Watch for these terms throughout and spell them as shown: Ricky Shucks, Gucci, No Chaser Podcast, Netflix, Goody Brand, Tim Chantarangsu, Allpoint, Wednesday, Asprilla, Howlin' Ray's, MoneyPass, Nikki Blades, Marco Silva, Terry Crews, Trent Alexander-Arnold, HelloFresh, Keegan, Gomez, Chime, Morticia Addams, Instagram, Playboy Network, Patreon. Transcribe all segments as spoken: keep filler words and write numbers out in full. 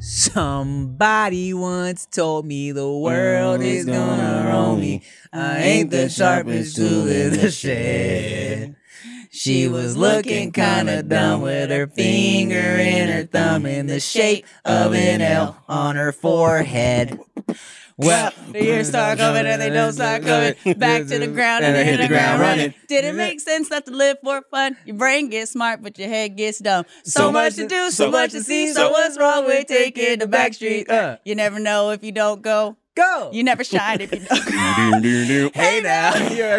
Somebody once told me the world is gonna roll me. I ain't the sharpest tool in the shed. She was looking kinda dumb with her finger and her thumb in the shape of an L on her forehead. Well, the ears start coming and they don't start coming. Back to the ground and they hit the ground running. Did it make sense not to live for fun? Your brain gets smart, but your head gets dumb. So much to do, so much to see. So what's wrong with taking the back street? Uh, you never know if you don't go. Go. You never shine if you don't. Hey now, you're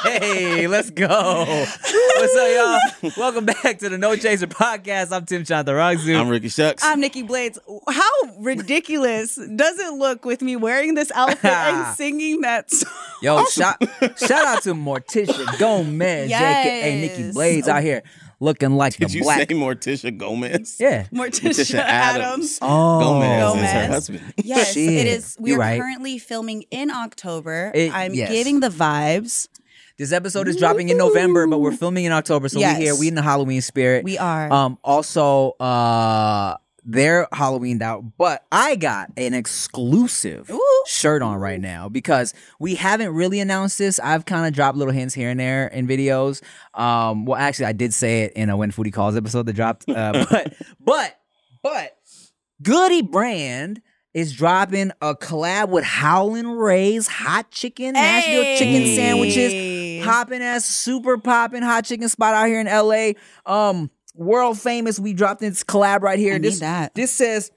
hey, let's go. What's up, y'all? Welcome back to the No Chaser Podcast. I'm Tim Chantarangsu. I'm Ricky Shucks. I'm Nikki Blades. How ridiculous does it look with me wearing this outfit and singing that song? Yo, awesome. shout, shout out to Morticia Gomez, yes. A K A Nikki Blades, out here. Looking like Did the black. Did you say Morticia Gomez? Yeah. Morticia, Morticia Addams. Addams. Oh. Gomez, Gomez is her husband. Yes, it is. We You're are right. currently filming in October. It, I'm yes. giving the vibes. This episode is dropping in November, but we're filming in October. So yes. we're here. We're in the Halloween spirit. We are. Um. Also, uh, they're Halloweened out, but I got an exclusive Ooh. shirt on right now because we haven't really announced this. I've kind of dropped little hints here and there in videos. Um, well, actually, I did say it in a When Foodie Calls episode that dropped. Uh, but, but, but, Goody Brand is dropping a collab with Howlin' Ray's hot chicken, hey. Nashville chicken sandwiches, hopping ass, super popping hot chicken spot out here in L A. Um, World famous. We dropped this collab right here. I this, need that. This says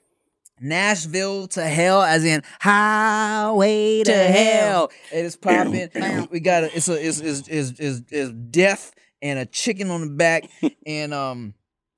Nashville to hell, as in highway to, to hell. hell. It is popping. We got a, it's a is is is is death and a chicken on the back, and um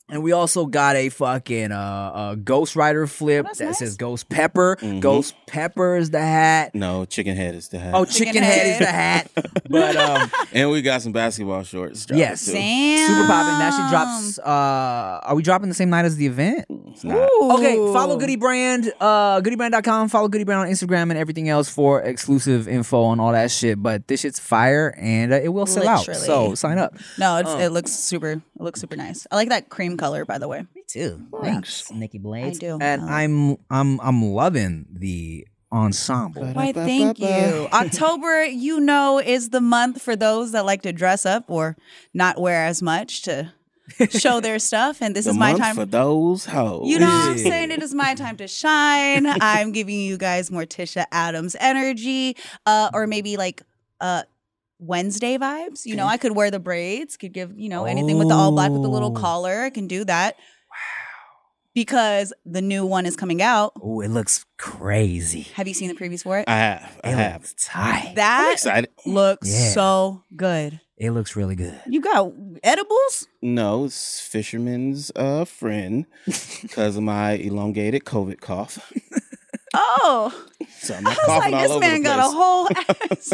and we also got a fucking uh a Ghost Rider flip oh, that nice. says Ghost Pepper. Mm-hmm. Ghost Pepper is the hat. No, chicken head is the hat. Oh, chicken, chicken head is the hat. But um, and we got some basketball shorts. Yes, Sam. Super popping. Now she drops. Uh, are we dropping the same night as the event? Okay, follow Goody Brand, uh, goody brand dot com, follow Goody Brand on Instagram and everything else for exclusive info on all that shit. But this shit's fire and uh, it will sell Literally. out. So sign up. No, it's, um, it looks super. It looks super nice. I like that cream color, by the way. Me too. Thanks, Nikki Blades. I do. And um, I'm I'm I'm loving the ensemble. Why? Thank you. October, you know, is the month for those that like to dress up or not wear as much to show their stuff, and this the is my time for those hoes. You know what I'm saying? It is my time to shine. I'm giving you guys Morticia Addams energy, uh, or maybe like uh, Wednesday vibes. You know, I could wear the braids. Could give you know anything oh. with the all black with the little collar. I can do that. Because the new one is coming out. Oh, it looks crazy. Have you seen the previews for it? I have. I it have. Looks tight. That looks yeah. so good. It looks really good. You got edibles? No, it's Fisherman's uh, Friend because of my elongated COVID cough. Oh. So I'm I was like, this man got a whole ass.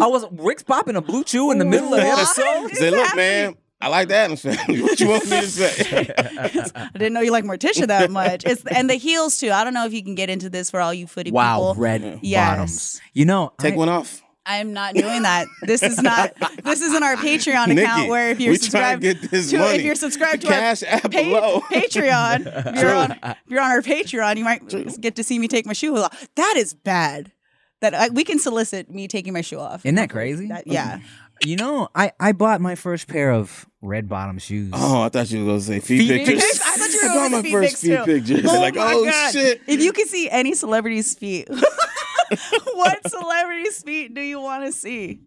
I was, Rick's popping a blue chew in the middle of the episode. Say, look, happening? man, I like the Addams family. What you want me to say? I didn't know you like Morticia that much. It's and the heels too. I don't know if you can get into this for all you footy wow, people. Wow, red yes. bottoms. You know, take I, one off. I am not doing that. This is not. This isn't our Patreon Nikki, account where if you're subscribed to, get this to money. If you're subscribed to Cash our app pa below. Patreon, if you're, on, if you're on our Patreon, you might True. get to see me take my shoe off. That is bad. That I, we can solicit me taking my shoe off. Isn't that crazy? That, yeah. You know, I, I bought my first pair of red bottom shoes. Oh, I thought you were going to say feet, feet pictures. pictures. I thought you were going to say feet, first feet too. pictures. Oh like, my oh God. shit. If you could see any celebrity's feet, what celebrity's feet do you want to see?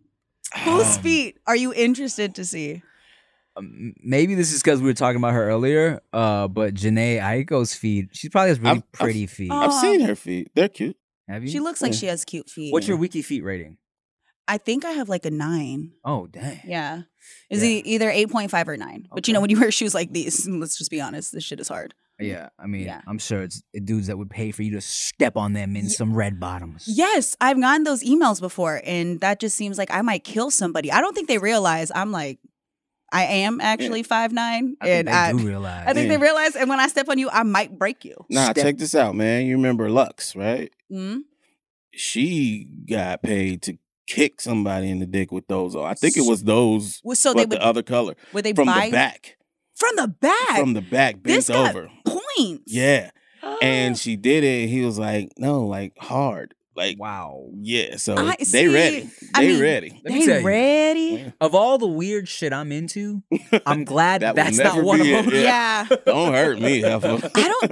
Whose feet are you interested to see? Um, maybe this is because we were talking about her earlier, uh, but Janae Aiko's feet, she probably has really I've, pretty I've, feet. I've seen her feet. They're cute. Have you? She looks like yeah. she has cute feet. What's your Wiki Feet rating? I think I have like a nine. Oh, dang. Yeah. Is yeah. either eight point five or nine. Okay. But you know, when you wear shoes like these, let's just be honest, this shit is hard. Yeah. I mean, yeah. I'm sure it's dudes that would pay for you to step on them in yeah. some red bottoms. Yes. I've gotten those emails before, and that just seems like I might kill somebody. I don't think they realize I'm like, I am actually five nine. Yeah. And I think they I, do realize. I think yeah. they realize, and when I step on you, I might break you. Nah, step check this out, man. You remember Lux, right? Mm-hmm. She got paid to kick somebody in the dick with those. I think it was those, well, so they would, the other color. Would they from buy, the back? From the back? From the back, bent over. Points. Yeah. Oh. And she did it. And he was like, no, like hard. Like, wow. Yeah. So I, they see, ready. They I mean, ready. They ready. You, of all the weird shit I'm into, I'm glad that that's not one of them. Yeah. yeah. Don't hurt me, Heffa. I don't.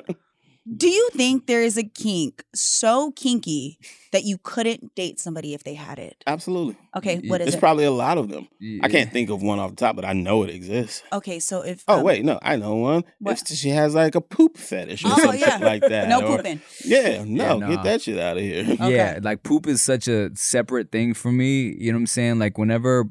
Do you think there is a kink so kinky that you couldn't date somebody if they had it? Absolutely. Okay, yeah. what is it's it? It's probably a lot of them. Yeah. I can't think of one off the top, but I know it exists. Okay, so if... Oh, um, wait, no, I know one. If she has like a poop fetish or oh, something yeah. like that. No or, pooping. Yeah, no, yeah, nah. get that shit out of here. Okay. Yeah, like poop is such a separate thing for me. You know what I'm saying? Like whenever...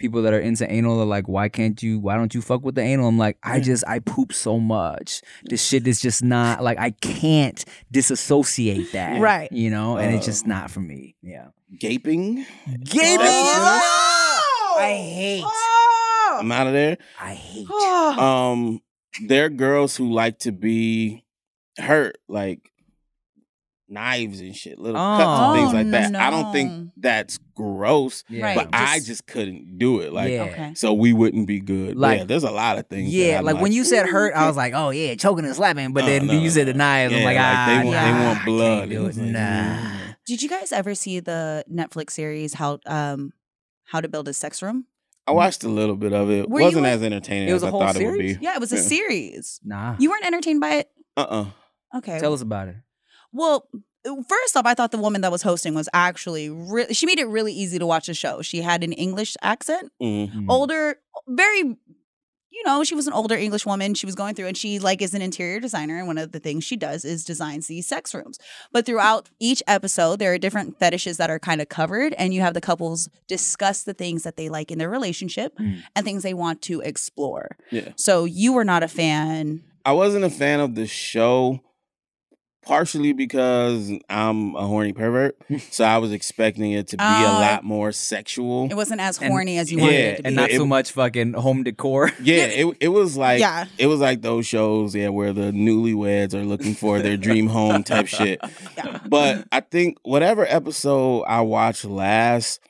people that are into anal are like, why can't you, why don't you fuck with the anal? I'm like, I just, I poop so much. This shit is just not, like, I can't disassociate that. Right. You know, and uh, it's just not for me. Yeah. Gaping. Gaping. Oh! Oh! I hate. Oh! I'm out of there. I hate. Oh. Um, there are girls who like to be hurt, like knives and shit, little oh, cuts and things like no, that. No. I don't think that's gross, yeah. but just, I just couldn't do it. Like, yeah. okay. so we wouldn't be good. Like, yeah, there's a lot of things. Yeah, like, like when you said hurt, I was like, oh yeah, choking and slapping. But no, then no, you said the knives. Yeah, I'm like, like ah, they want, nah, they want blood. Can't do it. Like, nah. Did you guys ever see the Netflix series how um how to build a sex room? I watched a little bit of it. Were wasn't as entertaining it was as I thought series? it would be. Yeah, it was a yeah. series. Nah, you weren't entertained by it. Uh uh. Okay, tell us about it. Well, first off, I thought the woman that was hosting was actually really, she made it really easy to watch the show. She had an English accent, mm-hmm. older, very, you know, she was an older English woman. She was going through and she like is an interior designer. And one of the things she does is designs these sex rooms. But throughout each episode, there are different fetishes that are kind of covered. And you have the couples discuss the things that they like in their relationship mm. and things they want to explore. Yeah. So you were not a fan. I wasn't a fan of the show. Partially because I'm a horny pervert, so I was expecting it to be uh, a lot more sexual. It wasn't as horny and, as you wanted yeah, it to be. And not it, so much fucking home decor. Yeah, it it was like yeah. it was like those shows yeah, where the newlyweds are looking for their dream home type shit. Yeah. But I think whatever episode I watched last,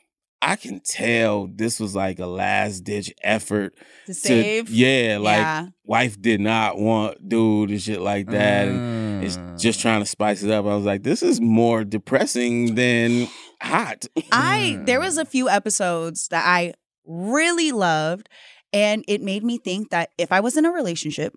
I can tell this was like a last-ditch effort. To save? To, yeah, like yeah. wife did not want dude and shit like that. Mm. And, it's just trying to spice it up. I was like, this is more depressing than hot. I there was a few episodes that I really loved, and it made me think that if I was in a relationship,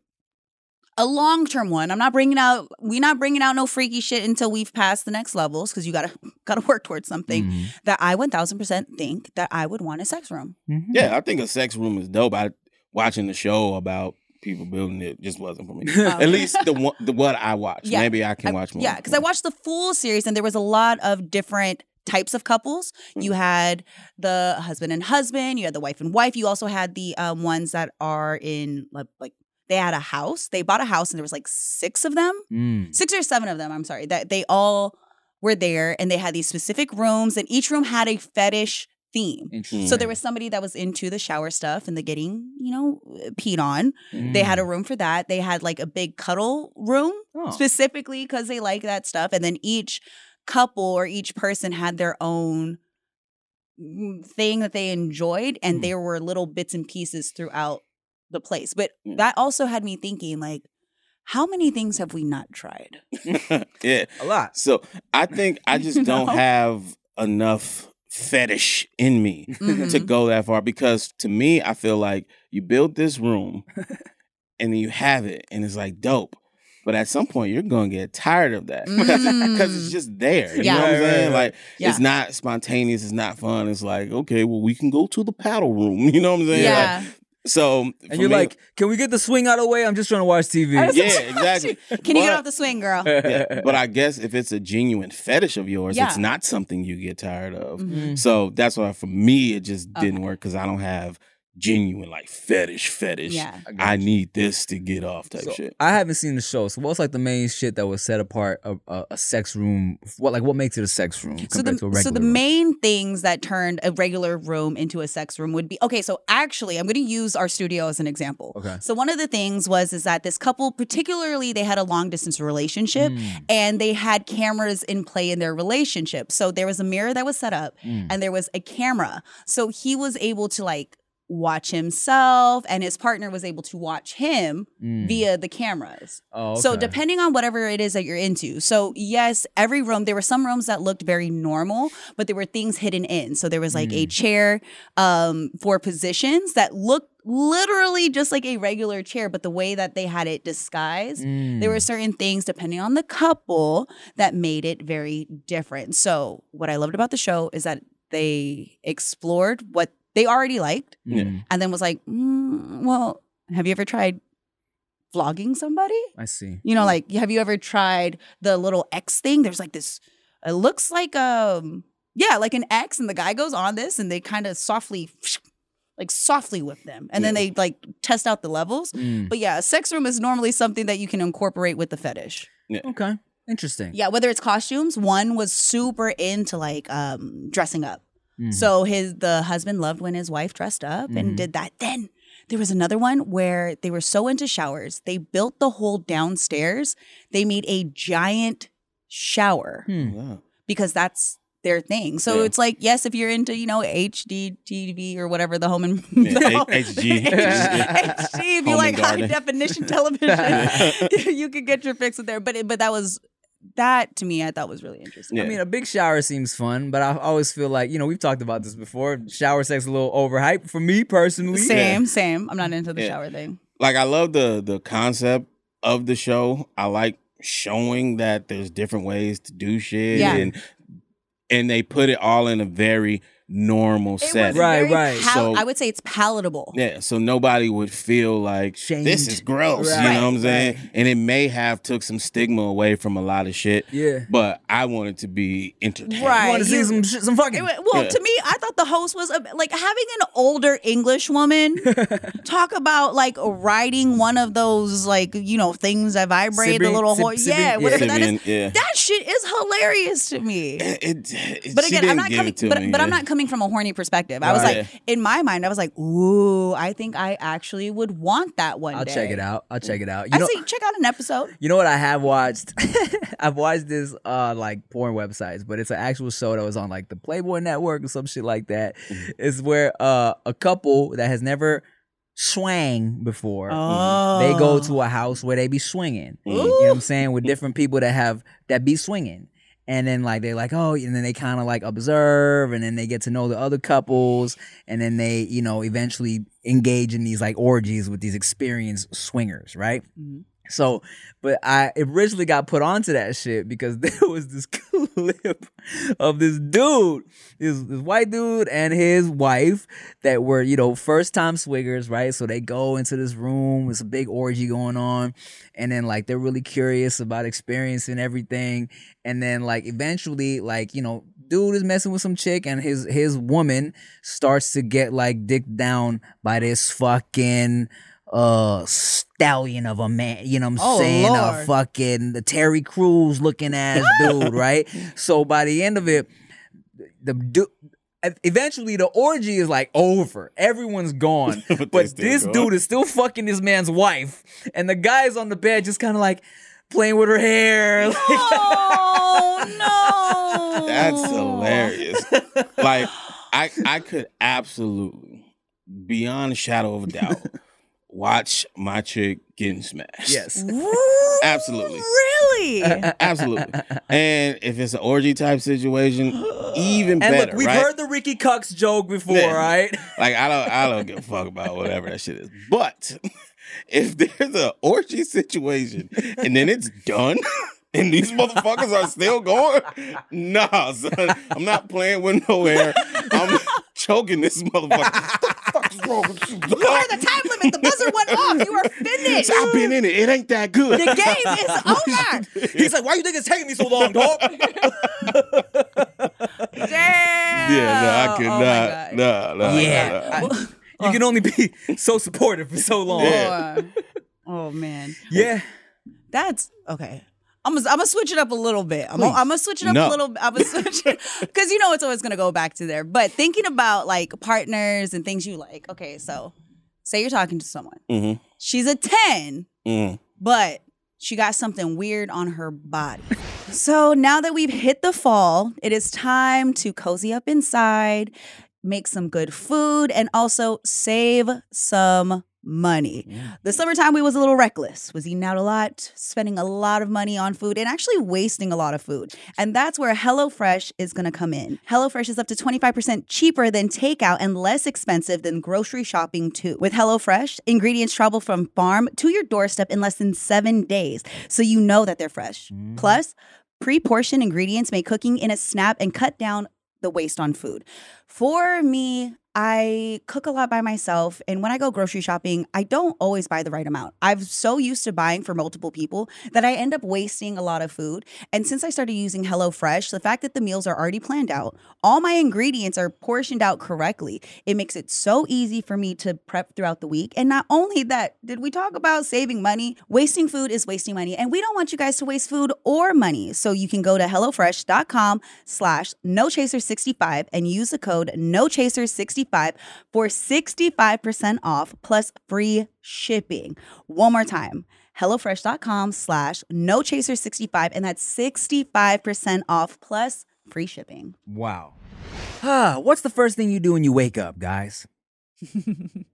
a long-term one, I'm not bringing out, we're not bringing out no freaky shit until we've passed the next levels, because you gotta gotta work towards something, mm-hmm. that I one thousand percent think that I would want a sex room. Mm-hmm. Yeah, I think a sex room is dope. I watching the show about people building it just wasn't for me. Oh. At least the one, the what I watched. Yeah. Maybe I can I, watch more. Yeah, because I watched the full series and there was a lot of different types of couples. Mm. You had the husband and husband. You had the wife and wife. You also had the um, ones that are in like, like they had a house. They bought a house and there was like six of them, mm. six or seven of them. I'm sorry that they all were there and they had these specific rooms and each room had a fetish theme. So there was somebody that was into the shower stuff and the getting, you know, peed on. Mm. They had a room for that. They had like a big cuddle room oh. specifically because they like that stuff. And then each couple or each person had their own thing that they enjoyed. And mm. there were little bits and pieces throughout the place. But yeah. that also had me thinking like, how many things have we not tried? yeah. A lot. So I think I just don't no. have enough fetish in me mm-hmm. to go that far, because to me, I feel like you build this room and then you have it and it's like dope. But at some point, you're going to get tired of that because mm. it's just there. You yeah. know what I'm saying? Like, yeah. it's not spontaneous. It's not fun. It's like, okay, well, we can go to the paddle room. You know what I'm saying? Yeah. Like, so and you're me, like, can we get the swing out of the way? I'm just trying to watch T V. Yeah, exactly. Can but, you get off the swing, girl? Yeah, but I guess if it's a genuine fetish of yours, yeah. it's not something you get tired of. Mm-hmm. So that's why for me it just okay. didn't work, because I don't have genuine like fetish, fetish. Yeah. I, I need this to get off type so, shit. I haven't seen the show. So what's like the main shit that was set apart of uh, a sex room? What like what makes it a sex room compared so the, to a regular So the room? Main things that turned a regular room into a sex room would be okay. So actually, I'm going to use our studio as an example. Okay. So one of the things was is that this couple, particularly, they had a long distance relationship, mm. and they had cameras in play in their relationship. So there was a mirror that was set up, mm. and there was a camera. So he was able to like. watch himself, and his partner was able to watch him mm. via the cameras. Oh, okay. So depending on whatever it is that you're into. So yes, every room, there were some rooms that looked very normal, but there were things hidden in. So there was like mm. a chair um, for positions that looked literally just like a regular chair, but the way that they had it disguised, mm. there were certain things depending on the couple that made it very different. So what I loved about the show is that they explored what they already liked, yeah. and then was like, mm, well, have you ever tried vlogging somebody? I see. You know, yeah. like, have you ever tried the little X thing? There's like this, it looks like, um, yeah, like an X, and the guy goes on this, and they kind of softly, like softly whip them. And yeah. then they like test out the levels. Mm. But yeah, a sex room is normally something that you can incorporate with the fetish. Yeah. Okay, interesting. Yeah, whether it's costumes, one was super into like um, dressing up. Mm. So his the husband loved when his wife dressed up mm. and did that. Then there was another one where they were so into showers. They built the whole downstairs. They made a giant shower mm. wow. because that's their thing. So yeah. it's like, yes, if you're into, you know, H D T V or whatever, the home and yeah, no, H G. H G, if you like high definition television, you could get your fix with there. But it, but that was. That, to me, I thought was really interesting. Yeah. I mean, a big shower seems fun, but I always feel like, you know, we've talked about this before. Shower sex is a little overhyped for me personally. Same, yeah. same. I'm not into the yeah. shower thing. Like, I love the the concept of the show. I like showing that there's different ways to do shit. Yeah. And, and they put it all in a very normal setting. Right, right. Pal- so, I would say it's palatable. Yeah, so nobody would feel like, shamed. This is gross, right. you know what I'm saying? Right. And it may have took some stigma away from a lot of shit. Yeah. But I wanted to be entertained. Right. I wanted to see some, some fucking... It, well, yeah. to me, I thought the host was... Like, having an older English woman talk about, like, riding one of those, like, you know, things that vibrate, Sibby, the little... Sib- ho- Sibby, yeah, whatever yeah. that is. Yeah. That shit is hilarious to me. It, it, but again, I'm not coming... But, me, but yeah. I'm not coming... Coming from a horny perspective, I was right. like, in my mind, I was like, "Ooh, I think I actually would want that one I'll day." I'll check it out. I'll check it out. You I know, see, check out an episode. You know what I have watched? I've watched this uh like porn websites, but it's an actual show that was on like the Playboy Network or some shit like that. Mm-hmm. It's where uh a couple that has never swang before oh. they go to a house where they be swinging. Ooh. You know what I'm saying? With different people that have that be swinging. And then, like, they're like, oh, and then they kind of, like, observe, and then they get to know the other couples, and then they, you know, eventually engage in these, like, orgies with these experienced swingers, right? Mm-hmm. So, but I originally got put onto that shit because there was this clip of this dude, this, this white dude and his wife that were, you know, first-time swingers, right? So they go into this room, it's a big orgy going on, and then, like, they're really curious about experiencing everything, and then, like, eventually, like, you know, dude is messing with some chick, and his, his woman starts to get, like, dicked down by this fucking... Uh, stallion of a man, you know what I'm oh, saying? Lord. A fucking the Terry Crews looking ass dude, right? So by the end of it, the dude, eventually the orgy is like over. Everyone's gone. but but this go. dude is still fucking this man's wife. And the guy's on the bed just kind of like playing with her hair. No, no. That's hilarious. Like, I, I could absolutely, beyond a shadow of a doubt, watch my chick getting smashed. Yes. Ooh, absolutely. Really? Absolutely. And if it's an orgy type situation, even and better. And look, we've right? heard the Ricky Shucks joke before, yeah. right? Like, I don't I don't give a fuck about whatever that shit is. But if there's an orgy situation and then it's done and these motherfuckers are still going, nah, son. I'm not playing with no hair. I'm choking this motherfucker. You heard the time limit. The buzzer went off. You are finished. I've been in it. It ain't that good. The game is over. He's like, why you think it's taking me so long, dog? Damn. Yeah, no, I could oh not. No, no, yeah. no, no. I, you can only be so supportive for so long. Yeah. Oh, man. Yeah. That's, okay. I'm gonna I'm gonna switch it up a little bit. I'm gonna I'm gonna switch it up no. a little. I'm gonna switch it because you know it's always gonna go back to there. But thinking about like partners and things you like. Okay, so say you're talking to someone. Mm-hmm. She's a ten, mm. but she got something weird on her body. So now that we've hit the fall, it is time to cozy up inside, make some good food, and also save some money. Yeah. The summertime we was a little reckless, was eating out a lot, spending a lot of money on food, and actually wasting a lot of food. And that's where HelloFresh is going to come in. HelloFresh is up to twenty-five percent cheaper than takeout and less expensive than grocery shopping too. With HelloFresh, ingredients travel from farm to your doorstep in less than seven days, so you know that they're fresh. Mm. Plus, pre-portioned ingredients make cooking in a snap and cut down the waste on food. For me, I cook a lot by myself, and when I go grocery shopping, I don't always buy the right amount. I'm so used to buying for multiple people that I end up wasting a lot of food. And since I started using HelloFresh, the fact that the meals are already planned out, all my ingredients are portioned out correctly. It makes it so easy for me to prep throughout the week. And not only that, did we talk about saving money? Wasting food is wasting money, and we don't want you guys to waste food or money. So you can go to HelloFresh dot com slash No Chaser sixty-five and use the code No Chaser sixty-five for sixty-five percent off plus free shipping. One more time, HelloFresh dot com slash No Chaser sixty-five, and that's sixty-five percent off plus free shipping. Wow. Ah, what's the first thing you do when you wake up, guys?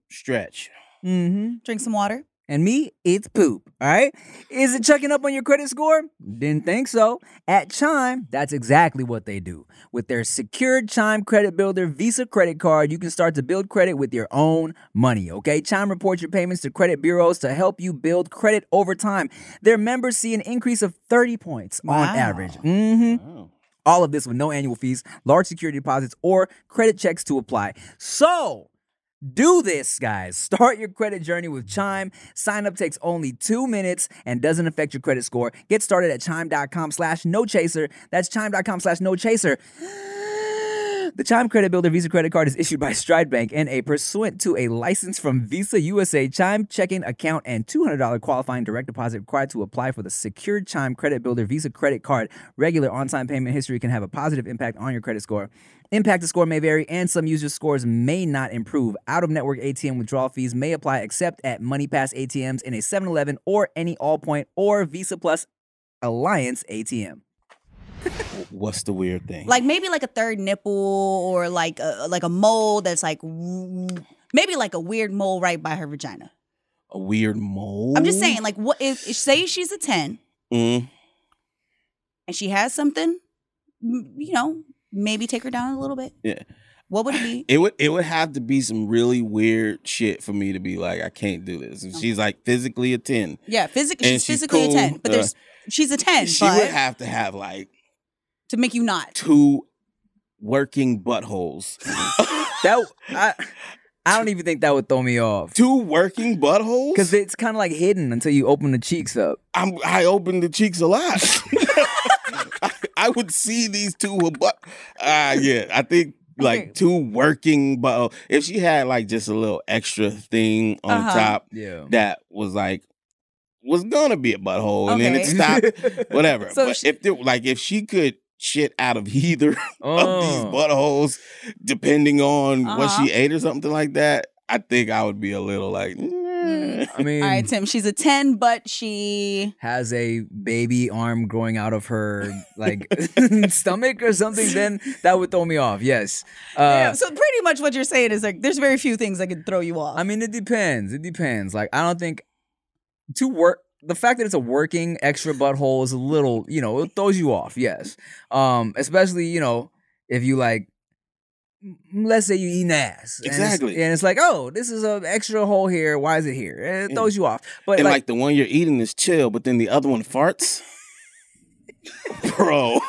Stretch. Mm-hmm. Drink some water. And me, it's poop, all right? Is it checking up on your credit score? Didn't think so. At Chime, that's exactly what they do. With their secured Chime Credit Builder Visa credit card, you can start to build credit with your own money, okay? Chime reports your payments to credit bureaus to help you build credit over time. Their members see an increase of thirty points wow. on average. Mm-hmm. Wow. All of this with no annual fees, large security deposits, or credit checks to apply. So do this, guys. Start your credit journey with Chime. Sign up takes only two minutes and doesn't affect your credit score. Get started at Chime dot com slash No Chaser. That's Chime dot com slash No Chaser. The Chime Credit Builder Visa Credit Card is issued by Stride Bank N A pursuant to a license from Visa U S A. Chime checking account and two hundred dollars qualifying direct deposit required to apply for the secured Chime Credit Builder Visa Credit Card. Regular on-time payment history can have a positive impact on your credit score. Impact to score may vary, and some users' scores may not improve. Out-of-network A T M withdrawal fees may apply except at MoneyPass A T Ms in a seven eleven or any Allpoint or Visa Plus Alliance A T M. What's the weird thing? Like maybe like a third nipple or like a, like a mole that's like, maybe like a weird mole right by her vagina. A weird mole? I'm just saying, like, what if, say she's a ten mm. and she has something, you know, maybe take her down a little bit. Yeah. What would it be? It would it would have to be some really weird shit for me to be like, I can't do this. If okay. she's like physically a ten. Yeah, physic- she's, she's physically cool, a ten. But there's uh, she's a ten. She but would have to have like to make you not. Two working buttholes. that I I don't even think that would throw me off. Two working buttholes? Because it's kind of like hidden until you open the cheeks up. I'm I open the cheeks a lot. I, I would see these two but uh, yeah, I think like okay. two working but if she had like just a little extra thing on uh-huh. top yeah. that was like was gonna be a butthole okay. and then it stopped whatever so but she, if there, like if she could shit out of either oh. of these buttholes, depending on uh-huh. what she ate or something like that, I think I would be a little like, mm. I mean, all right, Tim, she's a ten, but she has a baby arm growing out of her like stomach or something. Then that would throw me off. Yes. Uh, yeah, so pretty much what you're saying is like, there's very few things that could throw you off. I mean, it depends. It depends. Like, I don't think to work. The fact that it's a working extra butthole is a little, you know, it throws you off. Yes. Um, especially, you know, if you like, let's say you eat ass. Exactly. And it's, and it's like, oh, this is an extra hole here. Why is it here? And it throws you off. But and like, like the one you're eating is chill, but then the other one farts. Bro.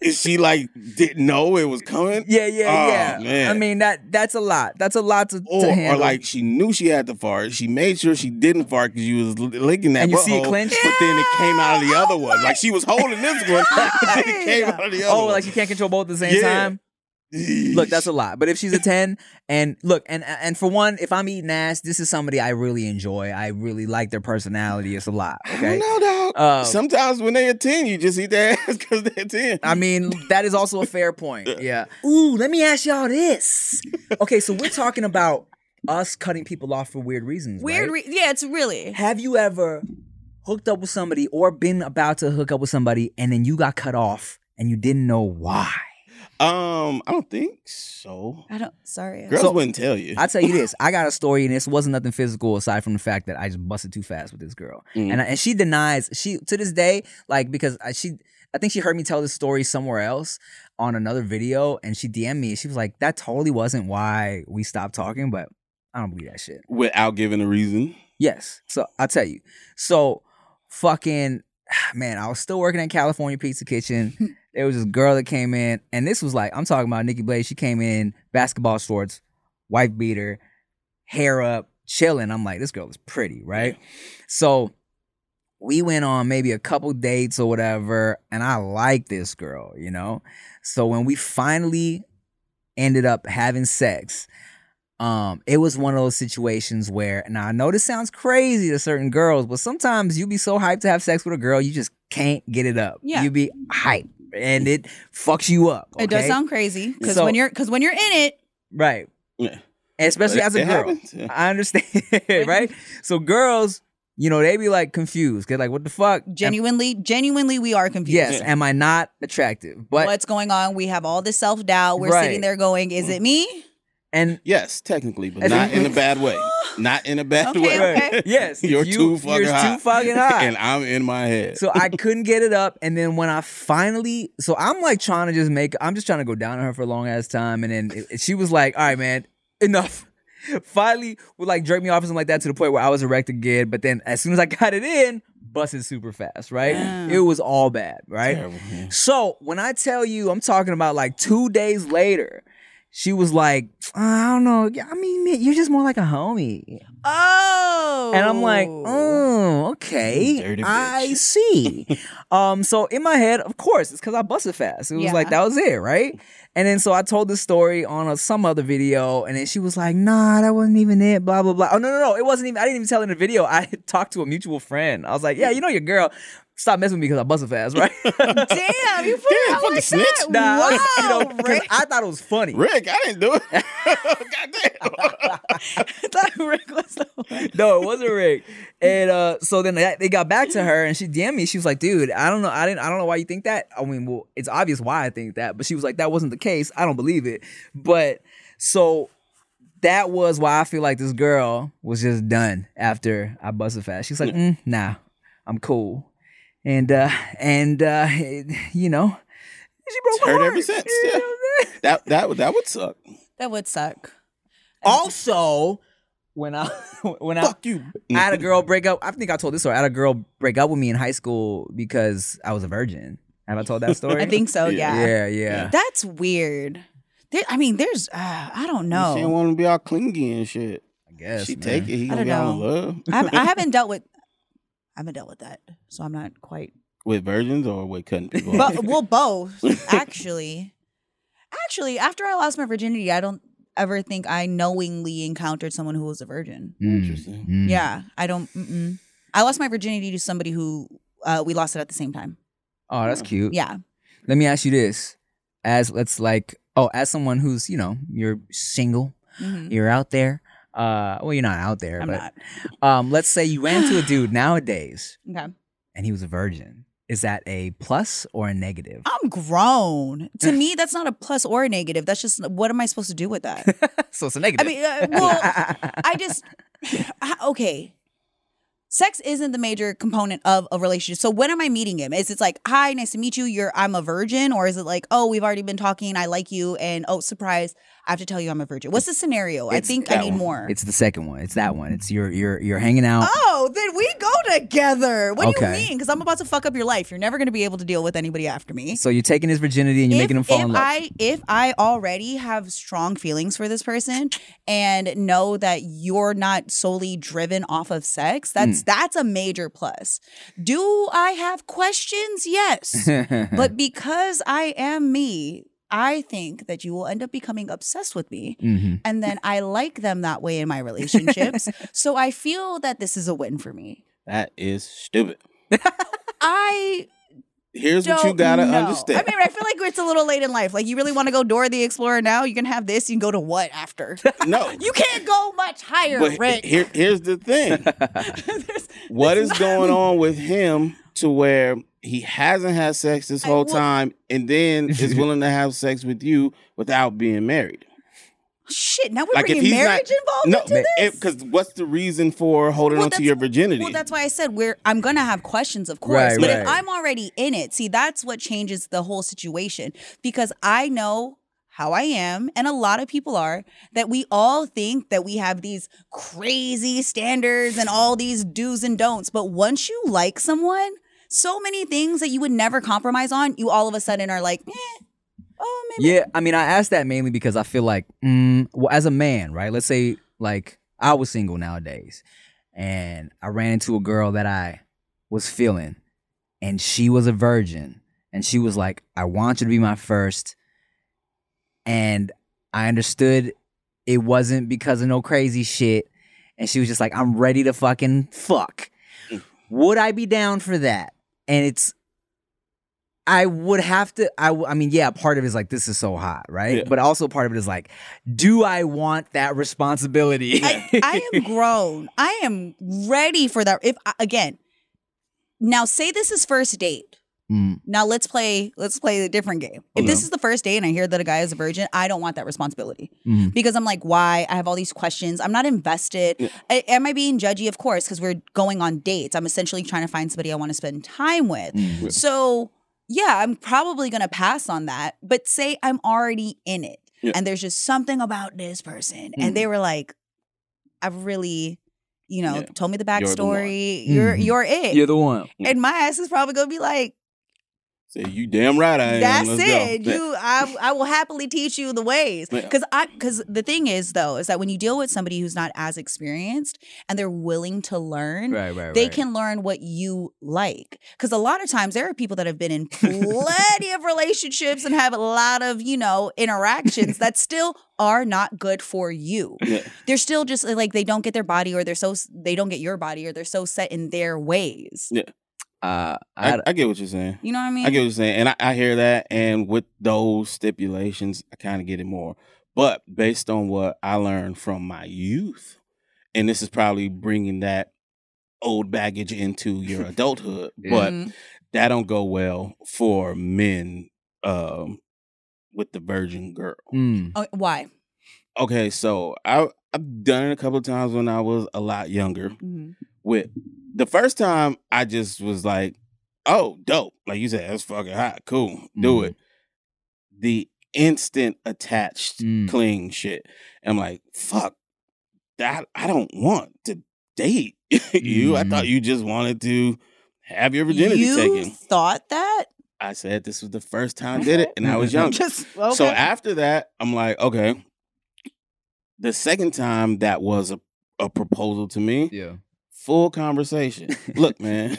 Is she like didn't know it was coming? Yeah, yeah, oh, yeah. Man. I mean that that's a lot. That's a lot to, or, to handle. Or like she knew she had to fart. She made sure she didn't fart because you was licking that. And you see it clench, but then it came out of the other one. Like she was holding this one, but then it came out of the other. Oh, one. Like you can't control both at the same yeah. time. Look, that's a lot. But if she's a ten, and look, and and for one, if I'm eating ass, this is somebody I really enjoy. I really like their personality. It's a lot. Okay, no doubt. Um, Sometimes when they're a ten, you just eat their ass because they're ten. I mean, that is also a fair point. Yeah. Ooh, let me ask y'all this. Okay, so we're talking about us cutting people off for weird reasons. Weird, right? re- yeah. It's really. Have you ever hooked up with somebody or been about to hook up with somebody, and then you got cut off, and you didn't know why? Um, I don't think so. I don't. Sorry, girls so, wouldn't tell you. I tell you this. I got a story, and this wasn't nothing physical aside from the fact that I just busted too fast with this girl, mm. and I, and she denies she to this day, like because I, she, I think she heard me tell this story somewhere else on another video, and she D M'd me. And she was like, "That totally wasn't why we stopped talking," but I don't believe that shit without giving a reason. Yes. So I'll tell you. So fucking. Man, I was still working at California Pizza Kitchen. There was this girl that came in, and this was like, I'm talking about Nikki Blades. She came in, basketball shorts, wife beater, hair up, chilling. I'm like, this girl is pretty, right? So we went on maybe a couple dates or whatever, and I like this girl, you know? So when we finally ended up having sex, Um, it was one of those situations where, now I know this sounds crazy to certain girls, but sometimes you be so hyped to have sex with a girl, you just can't get it up. Yeah. You be hyped, and it fucks you up. Okay? It does sound crazy because so, when you're because when you're in it, right? Yeah, and especially but as a girl, yeah. I understand, right? So girls, you know, they be like confused because like, what the fuck? Genuinely, am, genuinely, we are confused. Yes, yeah. Am I not attractive? But what's going on? We have all this self doubt. We're right. sitting there going, "Is it me?" And yes, technically, but not in a bad way. Not in a bad okay, way. Okay. Yes. You're you, too fucking you're hot. You're too fucking hot. And I'm in my head. So I couldn't get it up. And then when I finally, so I'm like trying to just make, I'm just trying to go down on her for a long ass time. And then it, it, she was like, all right, man, enough. Finally would like jerk me off or something like that to the point where I was erect again. But then as soon as I got it in, busted super fast, right? Yeah. It was all bad, right? Terrible, yeah. So when I tell you, I'm talking about like two days later, she was like, I don't know. I mean, you're just more like a homie. Oh. And I'm like, oh, okay. I see. um, so in my head, of course, it's because I busted fast. It was yeah. like, that was it, right? And then so I told this story on a, some other video, and then she was like, nah, that wasn't even it, blah, blah, blah. Oh, no, no, no. It wasn't even, I didn't even tell in the video. I talked to a mutual friend. I was like, yeah, you know your girl. Stop messing with me because I busted fast, right? Damn, you put it out like snitch. That? Nah, wow, I, you know, Rick. I thought it was funny. Rick, I didn't do it. Goddamn. I thought Rick was the one. No, it wasn't Rick. And uh, so then they, they got back to her, and she D M'd me. She was like, dude, I don't know. I didn't. I don't know why you think that. I mean, well, it's obvious why I think that. But she was like, that wasn't the case. I don't believe it. But so... that was why I feel like this girl was just done after I busted fast. She's like, mm, nah, I'm cool. And, uh, and uh, it, you know, she broke my heart. Hurt ever since. Yeah. that, that, that would suck. That would suck. Also, when I, when I, you. I had a girl break up. I think I told this story. I had a girl break up with me in high school because I was a virgin. Have I told that story? I think so, yeah. Yeah, yeah. yeah. That's weird. There, I mean, there's, uh, I don't know. She didn't want to be all clingy and shit. I guess, She man. Take it. He gonna be all in love. I haven't dealt with, I haven't dealt with that. So I'm not quite. With virgins or with cutting people off? Well, both, actually. Actually, after I lost my virginity, I don't ever think I knowingly encountered someone who was a virgin. Mm. Interesting. Mm. Yeah, I don't, mm-mm. I lost my virginity to somebody who, uh, we lost it at the same time. Oh, that's cute. Yeah. Let me ask you this. As let's like, oh, as someone who's, you know, you're single, mm-hmm. you're out there. Uh, well, you're not out there. I'm but, not. Um, let's say you ran to a dude nowadays. Okay. And he was a virgin. Is that a plus or a negative? I'm grown. To me, that's not a plus or a negative. That's just, what am I supposed to do with that? So it's a negative. I mean, uh, well, I just, okay. Sex isn't the major component of a relationship. So when am I meeting him? Is it like, hi, nice to meet you. You're, I'm a virgin. Or is it like, oh, we've already been talking. I like you. And oh, surprise. I have to tell you I'm a virgin. What's the scenario? It's I think I need one. more. It's the second one. It's that one. It's you're you're you're hanging out. Oh, then we go together. What okay. do you mean? Because I'm about to fuck up your life. You're never going to be able to deal with anybody after me. So you're taking his virginity and you're if, making him fall in love. I, if I already have strong feelings for this person and know that you're not solely driven off of sex, that's mm. that's a major plus. Do I have questions? Yes. But because I am me, I think that you will end up becoming obsessed with me. Mm-hmm. And then I like them that way in my relationships. So I feel that this is a win for me. That is stupid. I Here's what you gotta know. understand. I mean, I feel like it's a little late in life. Like, you really want to go Dora the Explorer now? You can have this. You can go to what after? No. You can't go much higher, but Rick. Here, here's the thing. there's, what there's is not... going on with him to where... he hasn't had sex this whole time and then is willing to have sex with you without being married. Shit, now we're like bringing marriage not, involved no, into this? Because what's the reason for holding well, on to your virginity? Well, that's why I said we're. I'm going to have questions, of course. Right, but right. if I'm already in it, see, that's what changes the whole situation. Because I know how I am, and a lot of people are, that we all think that we have these crazy standards and all these do's and don'ts. But once you like someone... so many things that you would never compromise on, you all of a sudden are like, eh, oh, maybe. Yeah, I mean, I ask that mainly because I feel like, mm, well, as a man, right? Let's say, like, I was single nowadays, and I ran into a girl that I was feeling, and she was a virgin, and she was like, I want you to be my first, and I understood it wasn't because of no crazy shit, and she was just like, I'm ready to fucking fuck. Would I be down for that? And it's, I would have to, I, I mean, yeah, part of it is like, this is so hot, right? Yeah. But also part of it is like, do I want that responsibility? I, I am grown. I am ready for that. If, again, now say this is first date. Mm. Now let's play, let's play a different game. If okay. this is the first date and I hear that a guy is a virgin, I don't want that responsibility. Mm. Because I'm like, why? I have all these questions. I'm not invested. Yeah. I, am I being judgy? Of course, because we're going on dates. I'm essentially trying to find somebody I want to spend time with. Mm. So yeah, I'm probably going to pass on that. But say I'm already in it. Yeah. And there's just something about this person. Mm. And they were like, I've really... you know, yeah. told me the backstory. You're the you're, mm-hmm. you're it. You're the one. And my ass is probably going to be like, say you damn right I am. That's Let's it. Go. You, I, I will happily teach you the ways. Because I, because the thing is, though, is that when you deal with somebody who's not as experienced and they're willing to learn, right, right, they right. can learn what you like. Because a lot of times there are people that have been in plenty of relationships and have a lot of, you know, interactions that still are not good for you. Yeah. They're still just like, they don't get their body, or they're so, they don't get your body, or they're so set in their ways. Yeah. Uh, I, I, I get what you're saying. You know what I mean? I get what you're saying. And I, I hear that. And with those stipulations, I kind of get it more. But based on what I learned from my youth, and this is probably bringing that old baggage into your adulthood, yeah. but mm-hmm. that don't go well for men um, with the virgin girl. Mm. Uh, why? Okay, so I, I've done it a couple of times when I was a lot younger. Mm-hmm. With the first time, I just was like, "Oh, dope!" Like you said, that's fucking hot, cool, mm. do it. The instant attached, mm. cling shit. I'm like, "Fuck that! I don't want to date you. Mm. I thought you just wanted to have your virginity you taken." You thought that? I said this was the first time I did it, and I was young. Just, okay. So after that, I'm like, okay. The second time, that was a a proposal to me. Yeah. Full conversation. Look, man,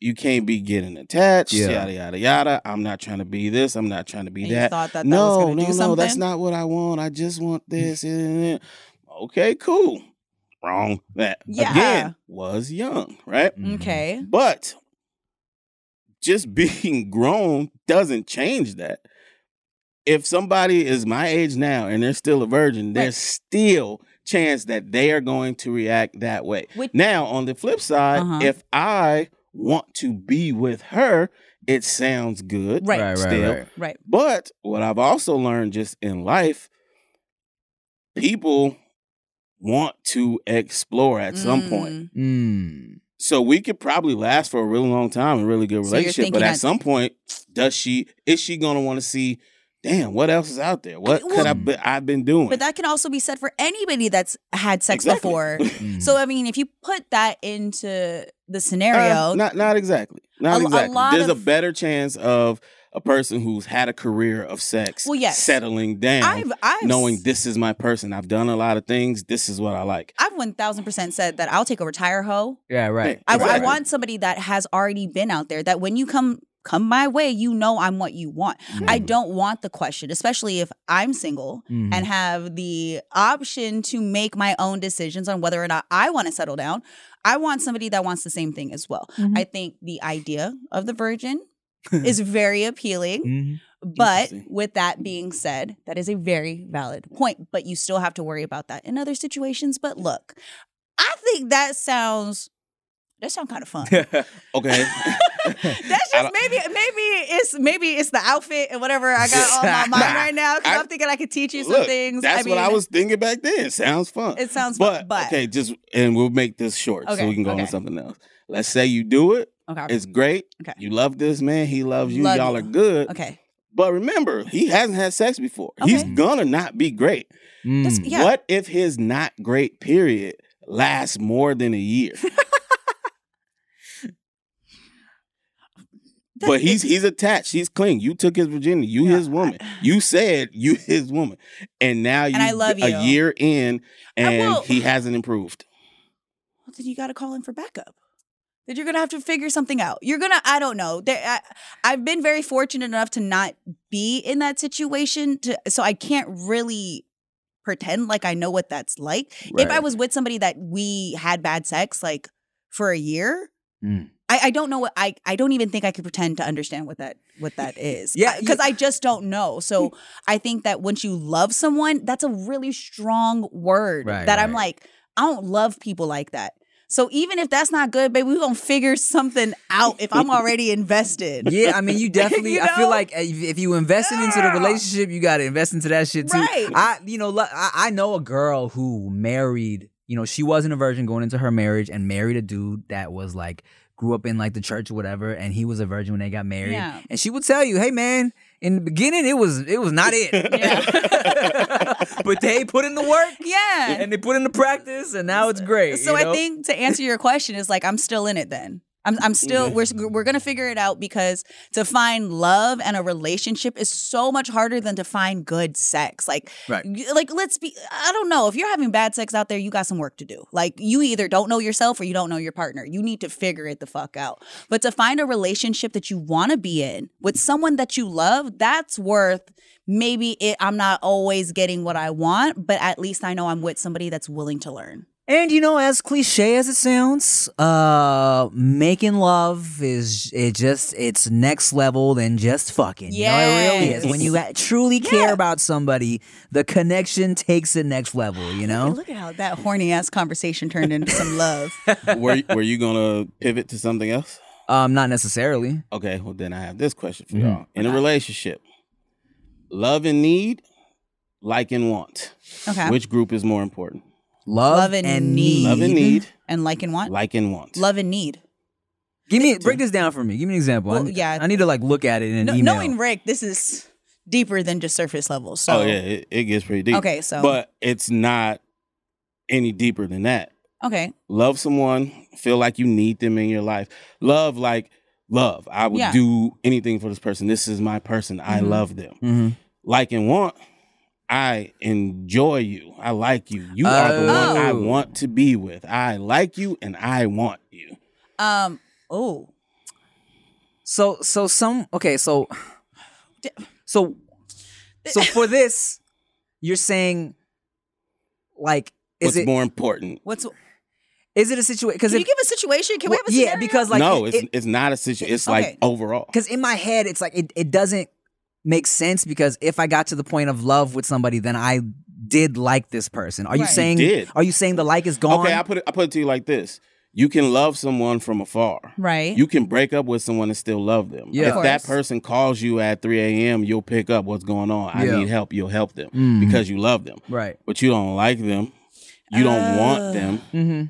you can't be getting attached, yeah. yada, yada, yada. I'm not trying to be this. I'm not trying to be and that. You thought that, that no, was going to no, do something? No, that's not what I want. I just want this. Okay, cool. Wrong. That, yeah. again, was young, right? Okay. But just being grown doesn't change that. If somebody is my age now and they're still a virgin, right. there's still chance that they are going to react that way. With- now, on the flip side, uh-huh. if I want to be with her, it sounds good. Right, right, still. Right, right, right. But what I've also learned just in life, people want to explore at mm. some point. Mm. So we could probably last for a really long time in a really good relationship. So but at on- some point, does she is she going to want to see... Damn, what else is out there? What well, could I be, I've been doing? But that can also be said for anybody that's had sex exactly. before. So, I mean, if you put that into the scenario. Uh, not not exactly. Not a, exactly. A There's of, a better chance of a person who's had a career of sex well, yes. settling down, I've, I've, knowing this is my person. I've done a lot of things. This is what I like. I've one thousand percent said that I'll take a retire hoe. Yeah, right. I, exactly. I want somebody that has already been out there, that when you come... come my way, you know I'm what you want. Mm. I don't want the question, especially if I'm single mm. and have the option to make my own decisions on whether or not I want to settle down. I want somebody that wants the same thing as well. Mm-hmm. I think the idea of the virgin is very appealing. Mm-hmm. But with that being said, that is a very valid point. But you still have to worry about that in other situations. But look, I think that sounds... That sounds kind of fun. Okay. That's just maybe maybe it's maybe it's the outfit and whatever I got on my mind nah, right now because I'm thinking I could teach you some look, things. That's I mean, what I was thinking back then. Sounds fun. It sounds but, fun. But okay, just and we'll make this short okay, so we can go okay. on to something else. Let's say you do it. Okay. It's great. Okay. You love this man. He loves you. Love Y'all you. Are good. Okay. But remember, he hasn't had sex before. Okay. He's gonna not be great. Mm. Yeah. What if his not great period lasts more than a year? That but he's he's attached. He's cling. You took his virginity. You yeah. his woman. You said you his woman. And now you, and I love you. A year in and he hasn't improved. Well, then you got to call in for backup. Then you're going to have to figure something out. You're going to, I don't know. There, I, I've been very fortunate enough to not be in that situation. To, so I can't really... pretend like I know what that's like. Right. If I was with somebody that we had bad sex like for a year, mm. I, I don't know what I I don't even think I could pretend to understand what that what that is. Yeah, because I, I just don't know. So I think that once you love someone, that's a really strong word right, that right. I'm like, I don't love people like that. So even if that's not good, baby, we're going to figure something out if I'm already invested. Yeah, I mean, you definitely, you know? I feel like if, if you invested yeah. into the relationship, you got to invest into that shit too. Right. I, you know, I, I know a girl who married, you know, she wasn't a virgin going into her marriage and married a dude that was like, grew up in like the church or whatever, and he was a virgin when they got married. Yeah. And she would tell you, hey man, in the beginning, it was it was not it. Yeah. But they put in the work. Yeah. And they put in the practice, and now it's great. So you know? I think to answer your question is like, I'm still in it then. I'm I'm still, we're we're going to figure it out because to find love and a relationship is so much harder than to find good sex. Like, right. like let's be, I don't know. If you're having bad sex out there, you got some work to do. Like, you either don't know yourself or you don't know your partner. You need to figure it the fuck out. But to find a relationship that you want to be in with someone that you love, that's worth maybe it. I'm not always getting what I want, but at least I know I'm with somebody that's willing to learn. And, you know, as cliche as it sounds, uh, making love is it just it's next level than just fucking. Yeah, you know, it really is. When you truly yeah. care about somebody, the connection takes the next level, you know? Look at how that horny-ass conversation turned into some love. Were, were you going to pivot to something else? Um, not necessarily. Okay, well, then I have this question for y'all. Mm. In a relationship, love and need, like and want. Okay. Which group is more important? Love, love and, and need. Love and need. And like and want? Like and want. Love and need. Give me, break this down for me. Give me an example. Well, I, need, yeah. I need to like look at it in an no, email. Knowing Rick, this is deeper than just surface level. So. Oh yeah, it, it gets pretty deep. Okay, so. But it's not any deeper than that. Okay. Love someone, feel like you need them in your life. Love like, love. I would yeah. do anything for this person. This is my person. Mm-hmm. I love them. Mm-hmm. Like and want. I enjoy you. I like you. You oh. are the one I want to be with. I like you and I want you. Um. Oh. So so some okay. So so so for this, you're saying like is what's it more important? What's Is it a situation? Can if, you give a situation? Can well, we have a situation? Yeah, because like no, it, it's, it's not a situation. It's okay. Like overall. Because in my head, it's like it, it doesn't make sense because if I got to the point of love with somebody, then I did like this person. Are right. you saying? You did. Are you saying the like is gone? Okay, I put it. I put it to you like this. You can love someone from afar. Right. You can break up with someone and still love them. Yeah. If that person calls you at three a m, you'll pick up what's going on. Yeah. I need help. You'll help them mm. because you love them. Right. But you don't like them. You don't uh, want them. Mm-hmm.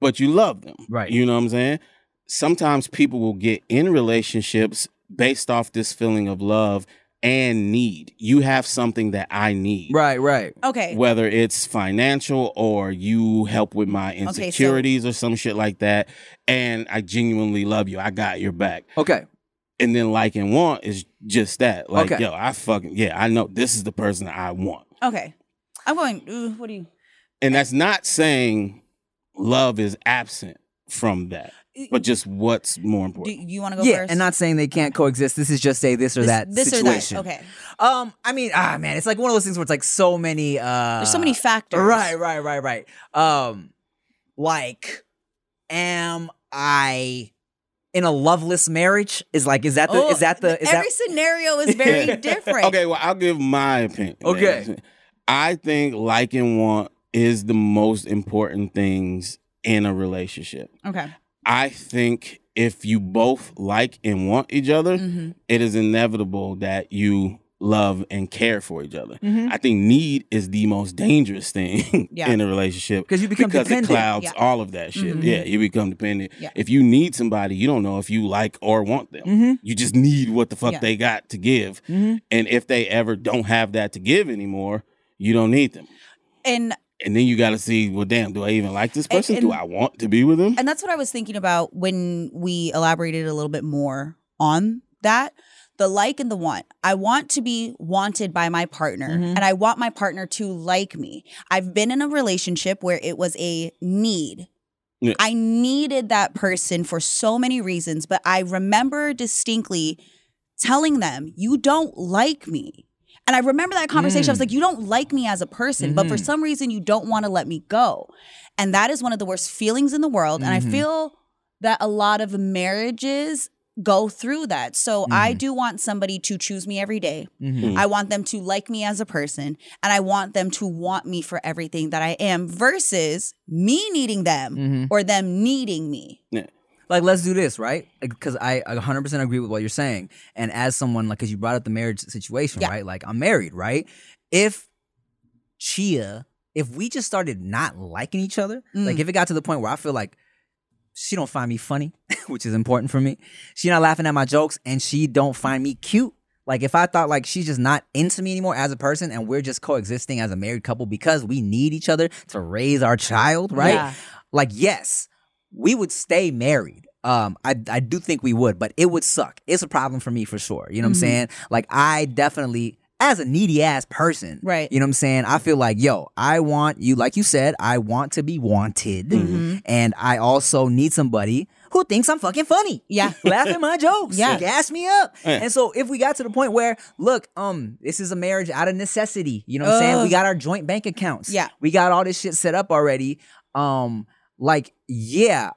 But you love them. Right. You know what I'm saying? Sometimes people will get in relationships based off this feeling of love and need. You have something that I need. Right, right. Okay. Whether it's financial or you help with my insecurities okay, so- or some shit like that. And I genuinely love you. I got your back. Okay. And then like and want is just that. Like, okay. yo, I fucking, yeah, I know this is the person that I want. Okay. I'm going, ooh, what do you? And that's not saying love is absent from that. But just what's more important? Do you want to go yeah, first? Yeah, and not saying they can't coexist. This is just say this or this, that this situation. This or that, okay. Um, I mean, ah, man, it's like one of those things where it's like so many... Uh, There's so many factors. Right, right, right, right. Um, like, am I in a loveless marriage? Is like, is that the... Oh, is that the is every that... scenario is very yeah. different. Okay, well, I'll give my opinion. Okay. Man. I think like and want is the most important things in a relationship. Okay. I think if you both like and want each other, mm-hmm. it is inevitable that you love and care for each other. Mm-hmm. I think need is the most dangerous thing yeah. in a relationship because you become because dependent. It clouds yeah. all of that shit. Mm-hmm. Yeah, you become dependent. Yeah. If you need somebody, you don't know if you like or want them. Mm-hmm. You just need what the fuck yeah. they got to give. Mm-hmm. And if they ever don't have that to give anymore, you don't need them. And And then you got to see, well, damn, do I even like this person? And, and, do I want to be with them? And that's what I was thinking about when we elaborated a little bit more on that. The like and the want. I want to be wanted by my partner, mm-hmm. and I want my partner to like me. I've been in a relationship where it was a need. Yeah. I needed that person for so many reasons, but I remember distinctly telling them, you don't like me. And I remember that conversation. Mm. I was like, you don't like me as a person, mm-hmm. but for some reason you don't want to let me go. And that is one of the worst feelings in the world. Mm-hmm. And I feel that a lot of marriages go through that. So mm-hmm. I do want somebody to choose me every day. Mm-hmm. I want them to like me as a person. And I want them to want me for everything that I am versus me needing them mm-hmm. or them needing me. Yeah. Like, let's do this, right? Because I one hundred percent agree with what you're saying. And as someone, like, because you brought up the marriage situation, yeah. right? Like, I'm married, right? If Chia, if we just started not liking each other, mm. like, if it got to the point where I feel like she don't find me funny, which is important for me, she not laughing at my jokes, and she don't find me cute. Like, if I thought, like, she's just not into me anymore as a person, and we're just coexisting as a married couple because we need each other to raise our child, right? Yeah. Like, yes. We would stay married. Um, I I do think we would, but it would suck. It's a problem for me for sure. You know what mm-hmm. I'm saying? Like, I definitely, as a needy ass person, right. you know what I'm saying? I feel like, yo, I want you, like you said, I want to be wanted. Mm-hmm. And I also need somebody who thinks I'm fucking funny. Yeah. Laugh at my jokes. Yeah. Gas me up. Yeah. And so if we got to the point where, look, um, this is a marriage out of necessity. You know what Ugh. I'm saying? We got our joint bank accounts. Yeah. We got all this shit set up already. Um, Like, yeah,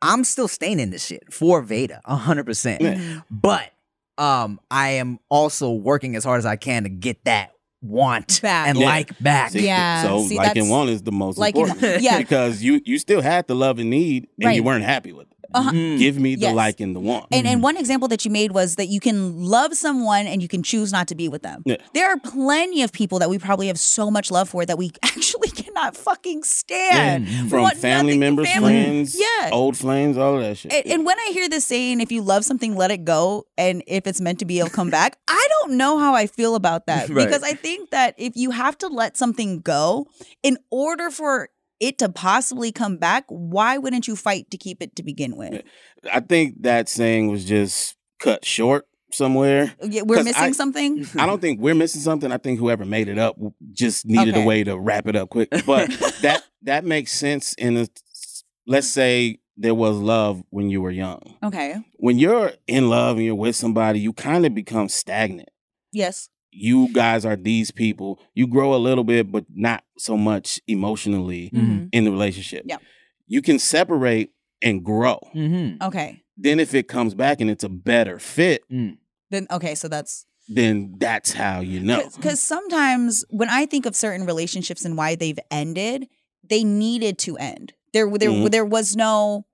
I'm still staying in this shit for Veda, one hundred percent. Yeah. But um, I am also working as hard as I can to get that want back. and yeah. like back. See, yeah. So See, like and want is the most like important. And, yeah. Because you, you still had the love and need and right. you weren't happy with it. Uh-huh. Mm-hmm. Give me the yes. like and the want. And, and one example that you made was that you can love someone and you can choose not to be with them. Yeah. There are plenty of people that we probably have so much love for that we actually cannot fucking stand. Yeah. From family nothing, members, family. friends, yeah. old flames, all of that shit. And, yeah. and when I hear this saying, if you love something, let it go. And if it's meant to be, it'll come back. I don't know how I feel about that. Right. Because I think that if you have to let something go in order for it to possibly come back, why wouldn't you fight to keep it to begin with? I think that saying was just cut short somewhere. Yeah, we're missing I, something? I don't think we're missing something. I think whoever made it up just needed okay. a way to wrap it up quick. But that that makes sense in a, let's say there was love when you were young. Okay. When you're in love and you're with somebody, you kind of become stagnant. Yes. You guys are these people. You grow a little bit, but not so much emotionally mm-hmm. in the relationship. Yeah. you can separate and grow. Mm-hmm. Okay. Then if it comes back and it's a better fit. Mm. Then, okay, so that's. Then that's how you know. Because sometimes when I think of certain relationships and why they've ended, they needed to end. There, there, mm-hmm. there was no,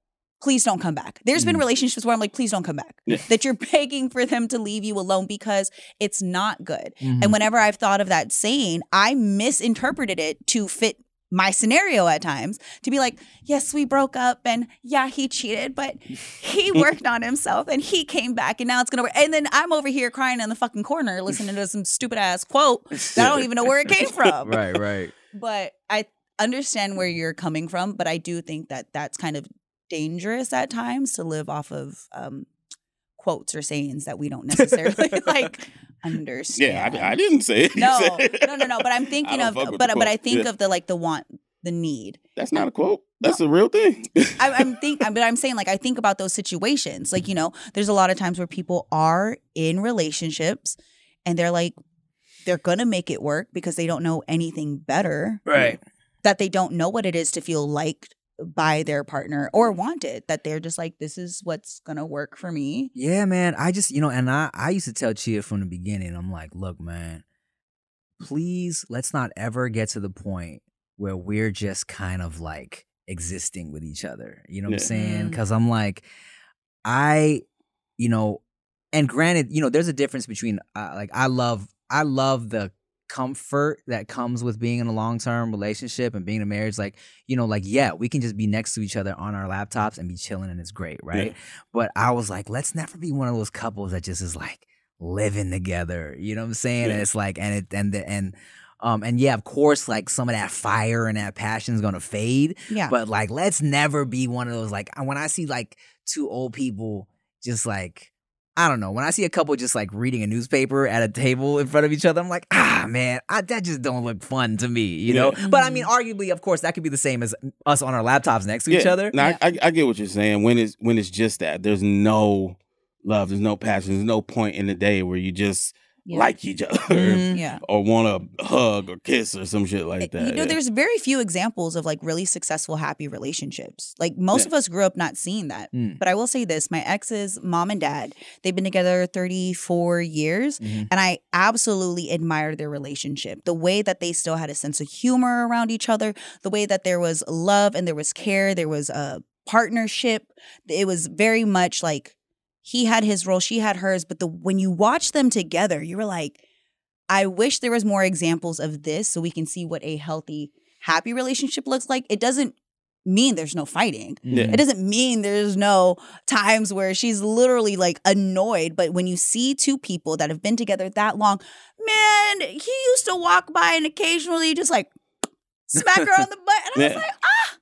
please don't come back. There's mm-hmm. been relationships where I'm like, please don't come back. Yeah. That you're begging for them to leave you alone because it's not good. Mm-hmm. And whenever I've thought of that saying, I misinterpreted it to fit my scenario at times, to be like, yes, we broke up and yeah, he cheated, but he worked on himself and he came back and now it's going to work. And then I'm over here crying in the fucking corner listening to some stupid ass quote that I don't even know where it came from. Right, right. But I understand where you're coming from, but I do think that that's kind of dangerous at times to live off of um, quotes or sayings that we don't necessarily like. Understand. Yeah, I, I didn't say it. No, no, no, no. But I'm thinking of, but but I think yeah. of the like the want, the need. That's not a quote. That's no. a real thing. I, I'm think, but I'm saying like I think about those situations. Like you know, there's a lot of times where people are in relationships, and they're like, they're gonna make it work because they don't know anything better. Right. That they don't know what it is to feel liked by their partner or wanted, that they're just like, this is what's gonna work for me. Yeah, man. I just, you know, and I, I used to tell Chia from the beginning, I'm like, look, man, please let's not ever get to the point where we're just kind of like existing with each other. You know what yeah. I'm saying? Cause I'm like, I, you know, and granted, you know, there's a difference between uh, like, I love, I love the comfort that comes with being in a long-term relationship and being in a marriage, like, you know, like, yeah, we can just be next to each other on our laptops and be chilling and it's great, right? Yeah. But I was like, let's never be one of those couples that just is like living together, you know what I'm saying? Yeah. And it's like, and it and the and um and yeah, of course, like some of that fire and that passion is gonna fade, yeah, but like let's never be one of those, like, when I see like two old people just like, I don't know. When I see a couple just like reading a newspaper at a table in front of each other, I'm like, ah, man, I, that just don't look fun to me, you know? Yeah. But I mean, arguably, of course, that could be the same as us on our laptops next to yeah. each other. No, yeah. I, I get what you're saying. When it's, when it's just that, there's no love, there's no passion, there's no point in the day where you just yeah. like each other mm-hmm. yeah. or want to hug or kiss or some shit like that. You know, yeah. there's very few examples of like really successful, happy relationships. Like most yeah. of us grew up not seeing that. Mm. But I will say this, my ex's mom and dad, they've been together thirty-four years mm-hmm. and I absolutely admired their relationship. The way that they still had a sense of humor around each other, the way that there was love and there was care, there was a partnership. It was very much like, he had his role, she had hers, but the when you watch them together, you were like, I wish there was more examples of this so we can see what a healthy, happy relationship looks like. It doesn't mean there's no fighting. Yeah. It doesn't mean there's no times where she's literally like annoyed. But when you see two people that have been together that long, man, he used to walk by and occasionally just like smack her on the butt. And I was yeah. like, ah,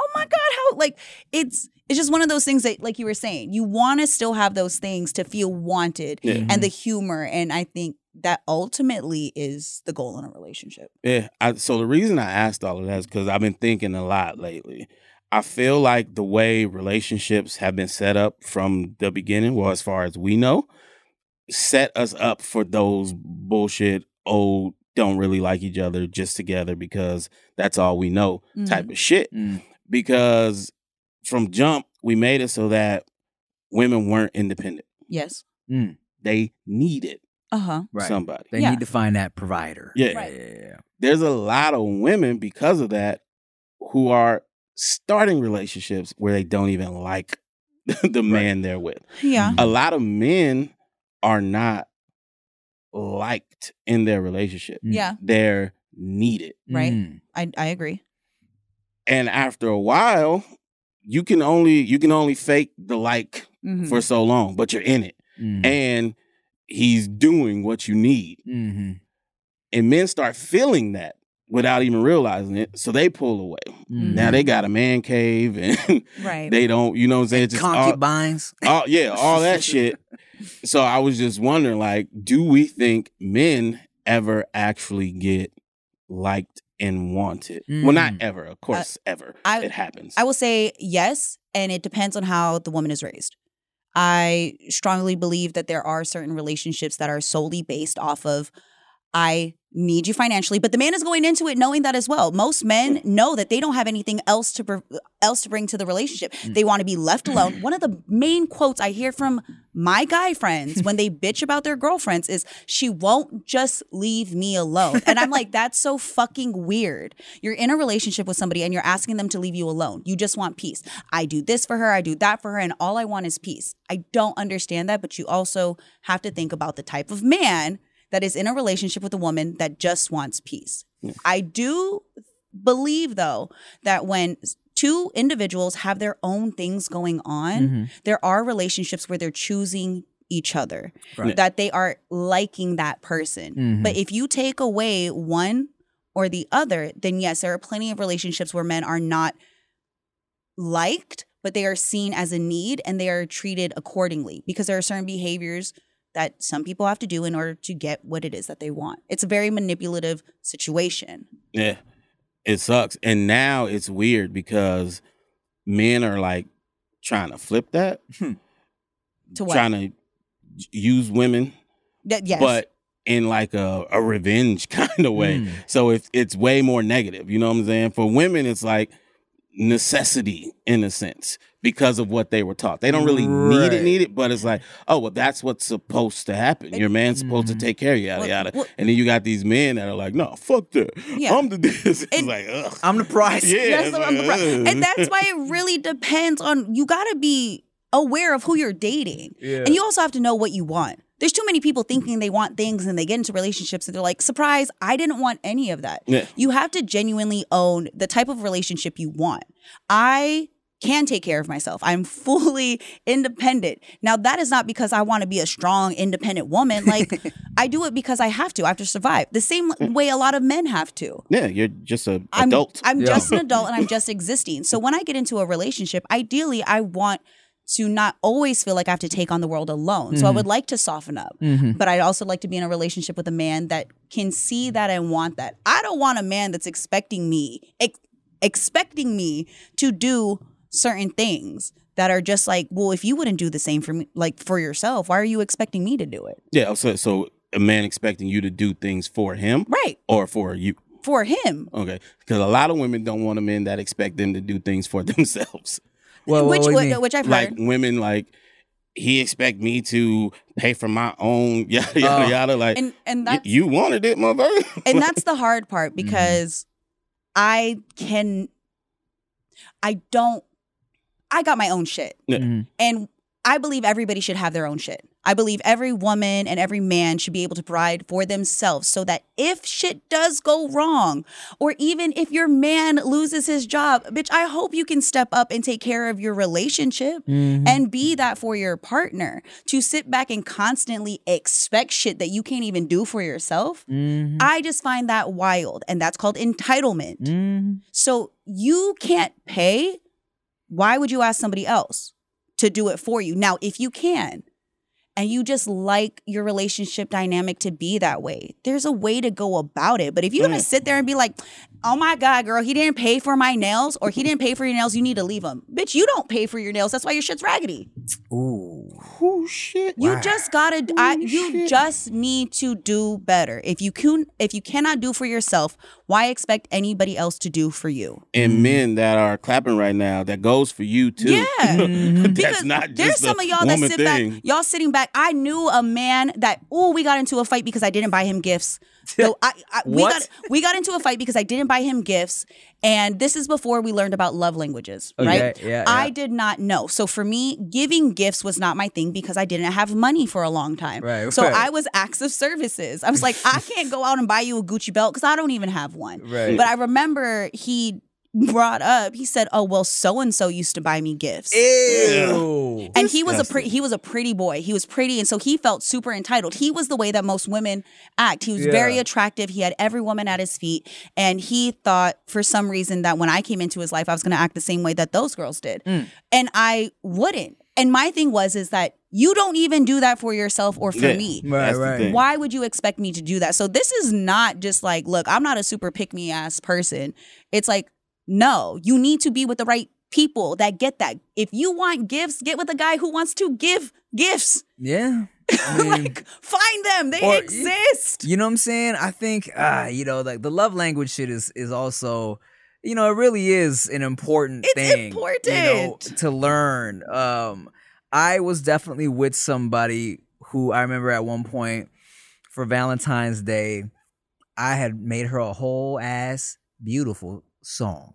oh my God, how like it's... It's just one of those things that, like you were saying, you want to still have those things to feel wanted yeah. and the humor. And I think that ultimately is the goal in a relationship. Yeah. I, so the reason I asked all of that is because I've been thinking a lot lately. I feel like the way relationships have been set up from the beginning, well, as far as we know, set us up for those bullshit old don't really like each other just together because that's all we know mm-hmm. type of shit. Mm. Because... From jump, we made it so that women weren't independent. Yes. Mm. They needed uh-huh. right. somebody. They yeah. need to find that provider. Yeah. Right. Yeah, yeah, yeah. There's a lot of women because of that who are starting relationships where they don't even like the man right. they're with. Yeah. A lot of men are not liked in their relationship. Yeah. They're needed. Right. Mm. I, I agree. And after a while... You can only you can only fake the like mm-hmm. for so long, but you're in it. Mm-hmm. And he's doing what you need. Mm-hmm. And men start feeling that without even realizing it. So they pull away. Mm-hmm. Now they got a man cave and right. they don't, you know what I'm saying? Just concubines. All, all, yeah, all that shit. So I was just wondering, like, do we think men ever actually get liked and wanted? Mm. Well, not ever, of course, uh, ever. I, it happens. I will say yes, and it depends on how the woman is raised. I strongly believe that there are certain relationships that are solely based off of I need you financially. But the man is going into it knowing that as well. Most men know that they don't have anything else to br- else to bring to the relationship. They want to be left alone. One of the main quotes I hear from my guy friends when they bitch about their girlfriends is, she won't just leave me alone. And I'm like, that's so fucking weird. You're in a relationship with somebody and you're asking them to leave you alone. You just want peace. I do this for her. I do that for her. And all I want is peace. I don't understand that. But you also have to think about the type of man that is in a relationship with a woman that just wants peace. Yeah. I do believe, though, that when two individuals have their own things going on, mm-hmm. there are relationships where they're choosing each other, right. that they are liking that person. Mm-hmm. But if you take away one or the other, then yes, there are plenty of relationships where men are not liked, but they are seen as a need and they are treated accordingly, because there are certain behaviors that some people have to do in order to get what it is that they want. It's a very manipulative situation. Yeah, it sucks. And now it's weird because men are like trying to flip that. Hmm. To what? Trying to use women. Th- yes. But in like a, a revenge kind of way. Mm. So it's, it's way more negative. You know what I'm saying? For women, it's like necessity in a sense, because of what they were taught. They don't really right. need it, need it, but it's like, oh, well, that's what's supposed to happen. Your man's mm-hmm. supposed to take care of you, yada, well, yada. Well, and then you got these men that are like, no, fuck that. Yeah. I'm the this. It's it, like, ugh. I'm the prize. Yeah, yes, like, I'm the prize. And that's why it really depends on, you got to be aware of who you're dating. Yeah. And you also have to know what you want. There's too many people thinking they want things and they get into relationships and they're like, surprise, I didn't want any of that. Yeah. You have to genuinely own the type of relationship you want. I can take care of myself. I'm fully independent. Now, that is not because I want to be a strong, independent woman. Like, I do it because I have to. I have to survive. The same way a lot of men have to. Yeah, you're just an adult. I'm, I'm yeah. just an adult and I'm just existing. So when I get into a relationship, ideally, I want to not always feel like I have to take on the world alone. Mm-hmm. So I would like to soften up. Mm-hmm. But I'd also like to be in a relationship with a man that can see that and want that. I don't want a man that's expecting me, ex- expecting me to do certain things that are just like, well, if you wouldn't do the same for me, like for yourself, why are you expecting me to do it? Yeah, so so a man expecting you to do things for him, right? Or for you? For him. Okay, because a lot of women don't want a man that expect them to do things for themselves. Well, which what, what, which I've like heard. Women like, he expect me to pay for my own yada yada uh, yada. Like, and, and that's, y- you wanted it, motherfucker. And that's the hard part, because mm-hmm. I can, I don't. I got my own shit. Mm-hmm. And I believe everybody should have their own shit. I believe every woman and every man should be able to provide for themselves, so that if shit does go wrong, or even if your man loses his job, bitch, I hope you can step up and take care of your relationship mm-hmm. and be that for your partner. To sit back and constantly expect shit that you can't even do for yourself, mm-hmm. I just find that wild. And that's called entitlement. Mm-hmm. So you can't pay. Why would you ask somebody else to do it for you? Now, if you can, and you just like your relationship dynamic to be that way, there's a way to go about it. But if you're going to sit there and be like, oh my God, girl, he didn't pay for my nails, or he didn't pay for your nails, you need to leave him. Bitch, you don't pay for your nails. That's why your shit's raggedy. Ooh. Oh, shit. You wow. just gotta, Ooh, I, you shit. just need to do better. If you can, if you cannot do for yourself, why expect anybody else to do for you? And men that are clapping right now, that goes for you too. Yeah. Mm-hmm. That's because not just there's some of y'all that sit thing. back, y'all sitting back. I knew a man that, ooh, we got into a fight because I didn't buy him gifts. So I, I we got we got into a fight because I didn't buy him gifts, and this is before we learned about love languages, right? Okay, yeah, yeah. I did not know. So for me, giving gifts was not my thing because I didn't have money for a long time. Right. So right. I was acts of services. I was like, I can't go out and buy you a Gucci belt because I don't even have one. Right. But I remember he brought up, he said, "Oh well, so and so used to buy me gifts." Ew. And he was a pre- he was a pretty boy. He was pretty, and so he felt super entitled. He was the way that most women act. He was yeah. very attractive. He had every woman at his feet, and he thought for some reason that when I came into his life, I was going to act the same way that those girls did, mm. and I wouldn't. And my thing was is that you don't even do that for yourself or for yeah. me. Right, right. Why would you expect me to do that? So this is not just like, look, I'm not a super pick me ass person. It's like, no, you need to be with the right people that get that. If you want gifts, get with a guy who wants to give gifts. Yeah. I mean, like, find them. They or, exist. You know what I'm saying? I think, uh, you know, like the love language shit is is also, you know, it really is an important it's thing. It's important. You know, to learn. Um, I was definitely with somebody who I remember at one point for Valentine's Day, I had made her a whole ass beautiful song.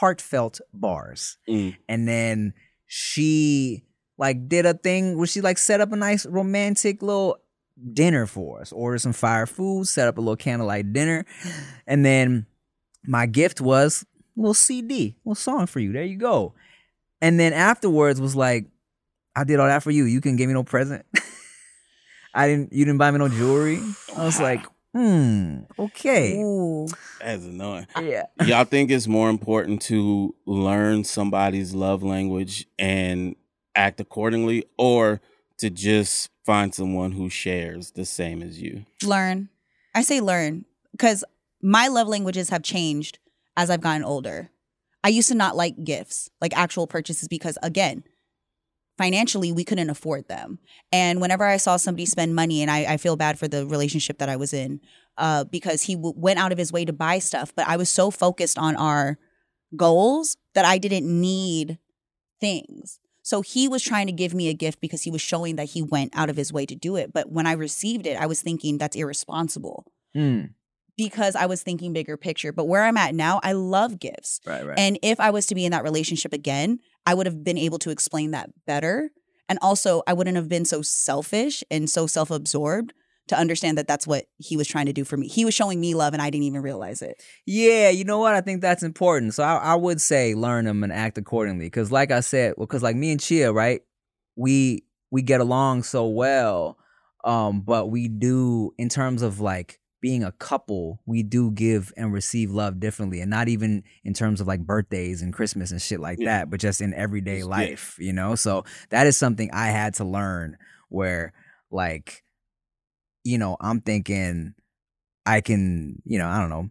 Heartfelt bars. Mm. And then she like did a thing where she like set up a nice romantic little dinner for us, ordered some fire food, set up a little candlelight dinner. And then my gift was a little C D, a little song for you. There you go. And then afterwards was like, I did all that for you. You couldn't give me no present. I didn't, you didn't buy me no jewelry. I was like, Hmm. Okay. Ooh. That's annoying. Yeah. Y'all think it's more important to learn somebody's love language and act accordingly, or to just find someone who shares the same as you? Learn. I say learn because my love languages have changed as I've gotten older. I used to not like gifts, like actual purchases, because again, financially, we couldn't afford them. And whenever I saw somebody spend money, and I, I feel bad for the relationship that I was in uh, because he w- went out of his way to buy stuff. But I was so focused on our goals that I didn't need things. So he was trying to give me a gift because he was showing that he went out of his way to do it. But when I received it, I was thinking that's irresponsible. Mm. Because I was thinking bigger picture. But where I'm at now, I love gifts. Right, right. And if I was to be in that relationship again, I would have been able to explain that better. And also, I wouldn't have been so selfish and so self-absorbed to understand that that's what he was trying to do for me. He was showing me love and I didn't even realize it. Yeah, you know what? I think that's important. So I, I would say learn them and act accordingly. Because like I said, well, because like me and Chia, right, we we get along so well. Um, but we do, in terms of like being a couple, we do give and receive love differently, and not even in terms of like birthdays and Christmas and shit like yeah. that, but just in everyday life, yeah. you know? So that is something I had to learn where like, you know, I'm thinking I can, you know, I don't know,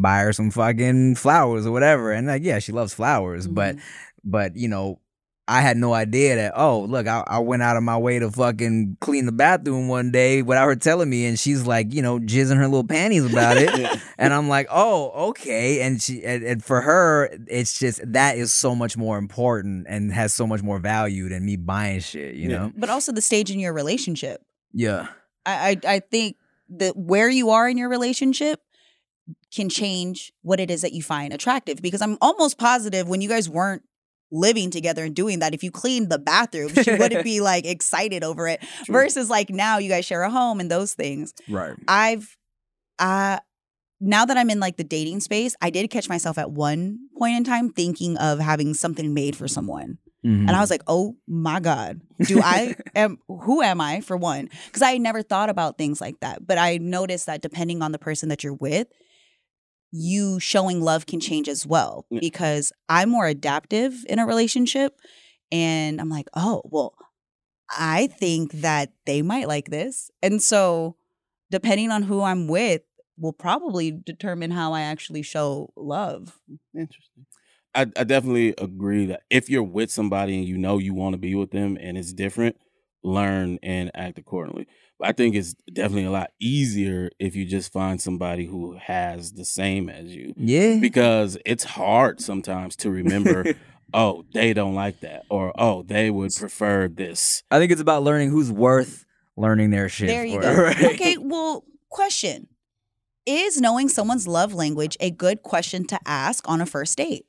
buy her some fucking flowers or whatever. And like, yeah, she loves flowers, mm-hmm. but, but you know, I had no idea that, oh, look, I, I went out of my way to fucking clean the bathroom one day without her telling me. And she's like, you know, jizzing her little panties about it. Yeah. And I'm like, oh, okay. And she, and, and for her, it's just, that is so much more important and has so much more value than me buying shit, you yeah. know? But also the stage in your relationship. Yeah. I, I, I think that where you are in your relationship can change what it is that you find attractive. Because I'm almost positive when you guys weren't living together and doing that, if you cleaned the bathroom, she wouldn't be like excited over it. True. Versus like now you guys share a home and those things. Right. I've uh now that I'm in like the dating space, I did catch myself at one point in time thinking of having something made for someone. Mm-hmm. And I was like, oh my God, do I am who am I for one? Because I never thought about things like that. But I noticed that depending on the person that you're with, you showing love can change as well, because I'm more adaptive in a relationship and I'm like, oh, well, I think that they might like this. And so depending on who I'm with will probably determine how I actually show love. Interesting. I, I definitely agree that if you're with somebody and you know you want to be with them and it's different, learn and act accordingly. But I think it's definitely a lot easier if you just find somebody who has the same as you. Yeah. Because it's hard sometimes to remember, oh, they don't like that, or oh, they would prefer this. I think it's about learning who's worth learning their shit. There you for, go. Right? Okay, well, question. Is knowing someone's love language a good question to ask on a first date?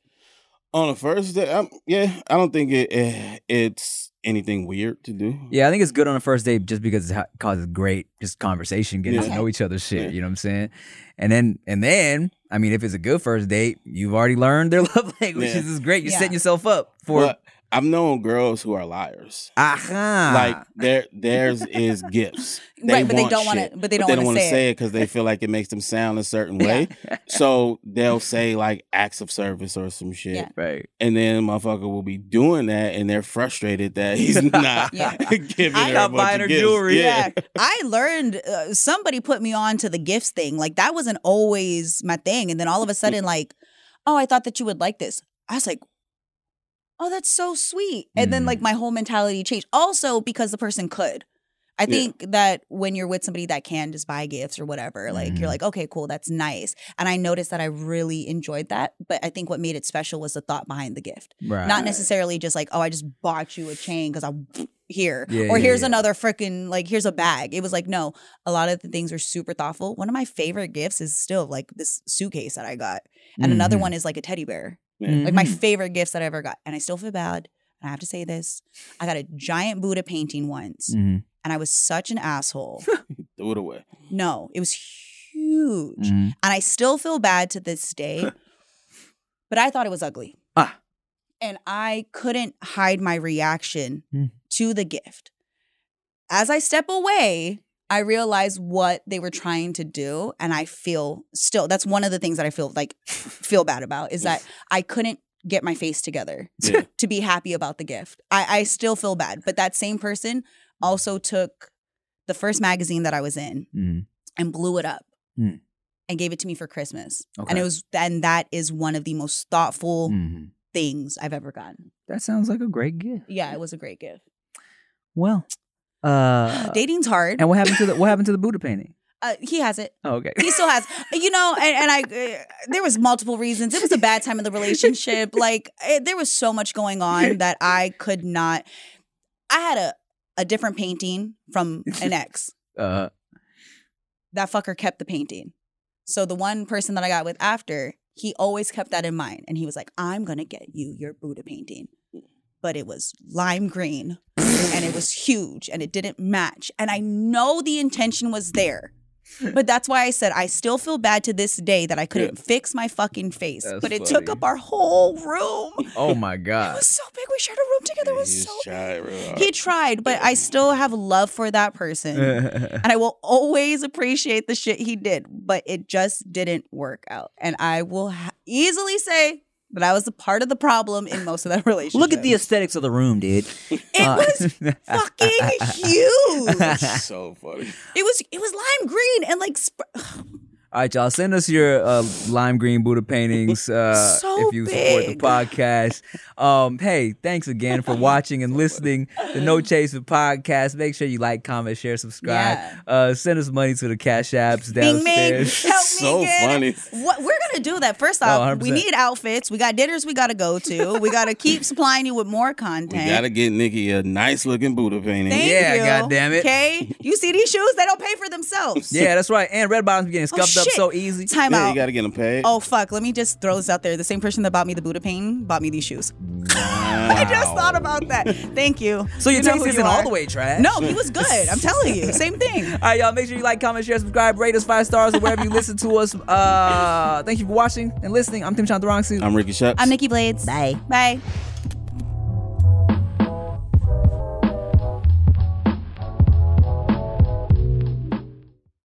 On a first date? I'm, yeah, I don't think it, it it's... anything weird to do. Yeah, I think it's good on a first date just because it causes great just conversation, getting yeah. to know each other's shit, yeah. you know what I'm saying? And then, and then, I mean, if it's a good first date, you've already learned their love language. Yeah. This is great. You're yeah. setting yourself up for... Well, I've known girls who are liars. Aha! Like, their theirs is gifts. They right, but they don't want to But they don't want to say, say it because they feel like it makes them sound a certain way. Yeah. So they'll say, like, acts of service or some shit. Yeah. Right. And then motherfucker will be doing that, and they're frustrated that he's not yeah. giving I her a bunch buying of her gifts. Jewelry. Yeah. Yeah. I learned, uh, somebody put me on to the gifts thing. Like, that wasn't always my thing. And then all of a sudden, like, oh, I thought that you would like this. I was like, oh, that's so sweet. And mm. then like my whole mentality changed. Also because the person could. I think yeah. that when you're with somebody that can just buy gifts or whatever, like mm-hmm. you're like, okay, cool, that's nice. And I noticed that I really enjoyed that. But I think what made it special was the thought behind the gift. Right. Not necessarily just like, oh, I just bought you a chain because I here yeah, or yeah, here's yeah. another freaking like here's a bag. It was like, no, a lot of the things were super thoughtful. One of my favorite gifts is still like this suitcase that I got. And mm-hmm. another one is like a teddy bear. Mm-hmm. Like my favorite gifts that I ever got. And I still feel bad. And I have to say this. I got a giant Buddha painting once. Mm-hmm. And I was such an asshole. Threw it away. No, it was huge. Mm-hmm. And I still feel bad to this day. But I thought it was ugly. Ah. And I couldn't hide my reaction mm. to the gift. As I step away, I realize what they were trying to do. And I feel still, that's one of the things that I feel like feel bad about is that I couldn't get my face together yeah. to be happy about the gift. I, I still feel bad. But that same person also took the first magazine that I was in mm. and blew it up mm. and gave it to me for Christmas. Okay. And it was, and that is one of the most thoughtful mm-hmm. things I've ever gotten. That sounds like a great gift. Yeah, it was a great gift. Well, uh, dating's hard. And what happened to the what happened to the Buddha painting? Uh, he has it. Oh, okay. He still has. You know, and, and I, uh, there was multiple reasons. It was a bad time in the relationship. Like it, there was so much going on that I could not. I had a a different painting from an ex. Uh, that fucker kept the painting. So the one person that I got with after, he always kept that in mind. And he was like, I'm going to get you your Buddha painting. But it was lime green. And it was huge. And it didn't match. And I know the intention was there. But that's why I said I still feel bad to this day that I couldn't yeah. fix my fucking face. That's but it funny. Took up our whole room. Oh, my God. It was so big. We shared a room together. Yeah, it was so big. He tried, but I still have love for that person. And I will always appreciate the shit he did. But it just didn't work out. And I will ha- easily say that I was a part of the problem in most of that relationship. Look at the aesthetics of the room, dude. It uh, was fucking huge. That's so funny. It was it was lime green and like. Sp- All right, y'all, send us your uh, lime green Buddha paintings uh, so if you big. Support the podcast. Um, hey, thanks again for watching and listening to No Chaser Podcast. Make sure you like, comment, share, subscribe. Yeah. Uh, send us money to the cash apps downstairs. Bing, help so me get funny. What, we're going to do that. First off, oh, we need outfits. We got dinners we got to go to. We got to keep supplying you with more content. We got to get Nikki a nice-looking Buddha painting. Thank yeah, you. Goddammit. Okay? You see these shoes? They don't pay for themselves. Yeah, that's right. And red bottoms getting scuffed oh, up. Shit. So easy. Time yeah, out. You gotta get them paid. Oh fuck! Let me just throw this out there. The same person that bought me the Buddha painting bought me these shoes. Wow. I just thought about that. Thank you. So your you taste isn't all the way trash. No, he was good. I'm telling you, same thing. All right, y'all. Make sure you like, comment, share, subscribe, rate us five stars or wherever you listen to us. Uh, thank you for watching and listening. I'm Tim Chantarangsu. I'm Ricky Shucks. I'm Nikki Blades. Bye. Bye.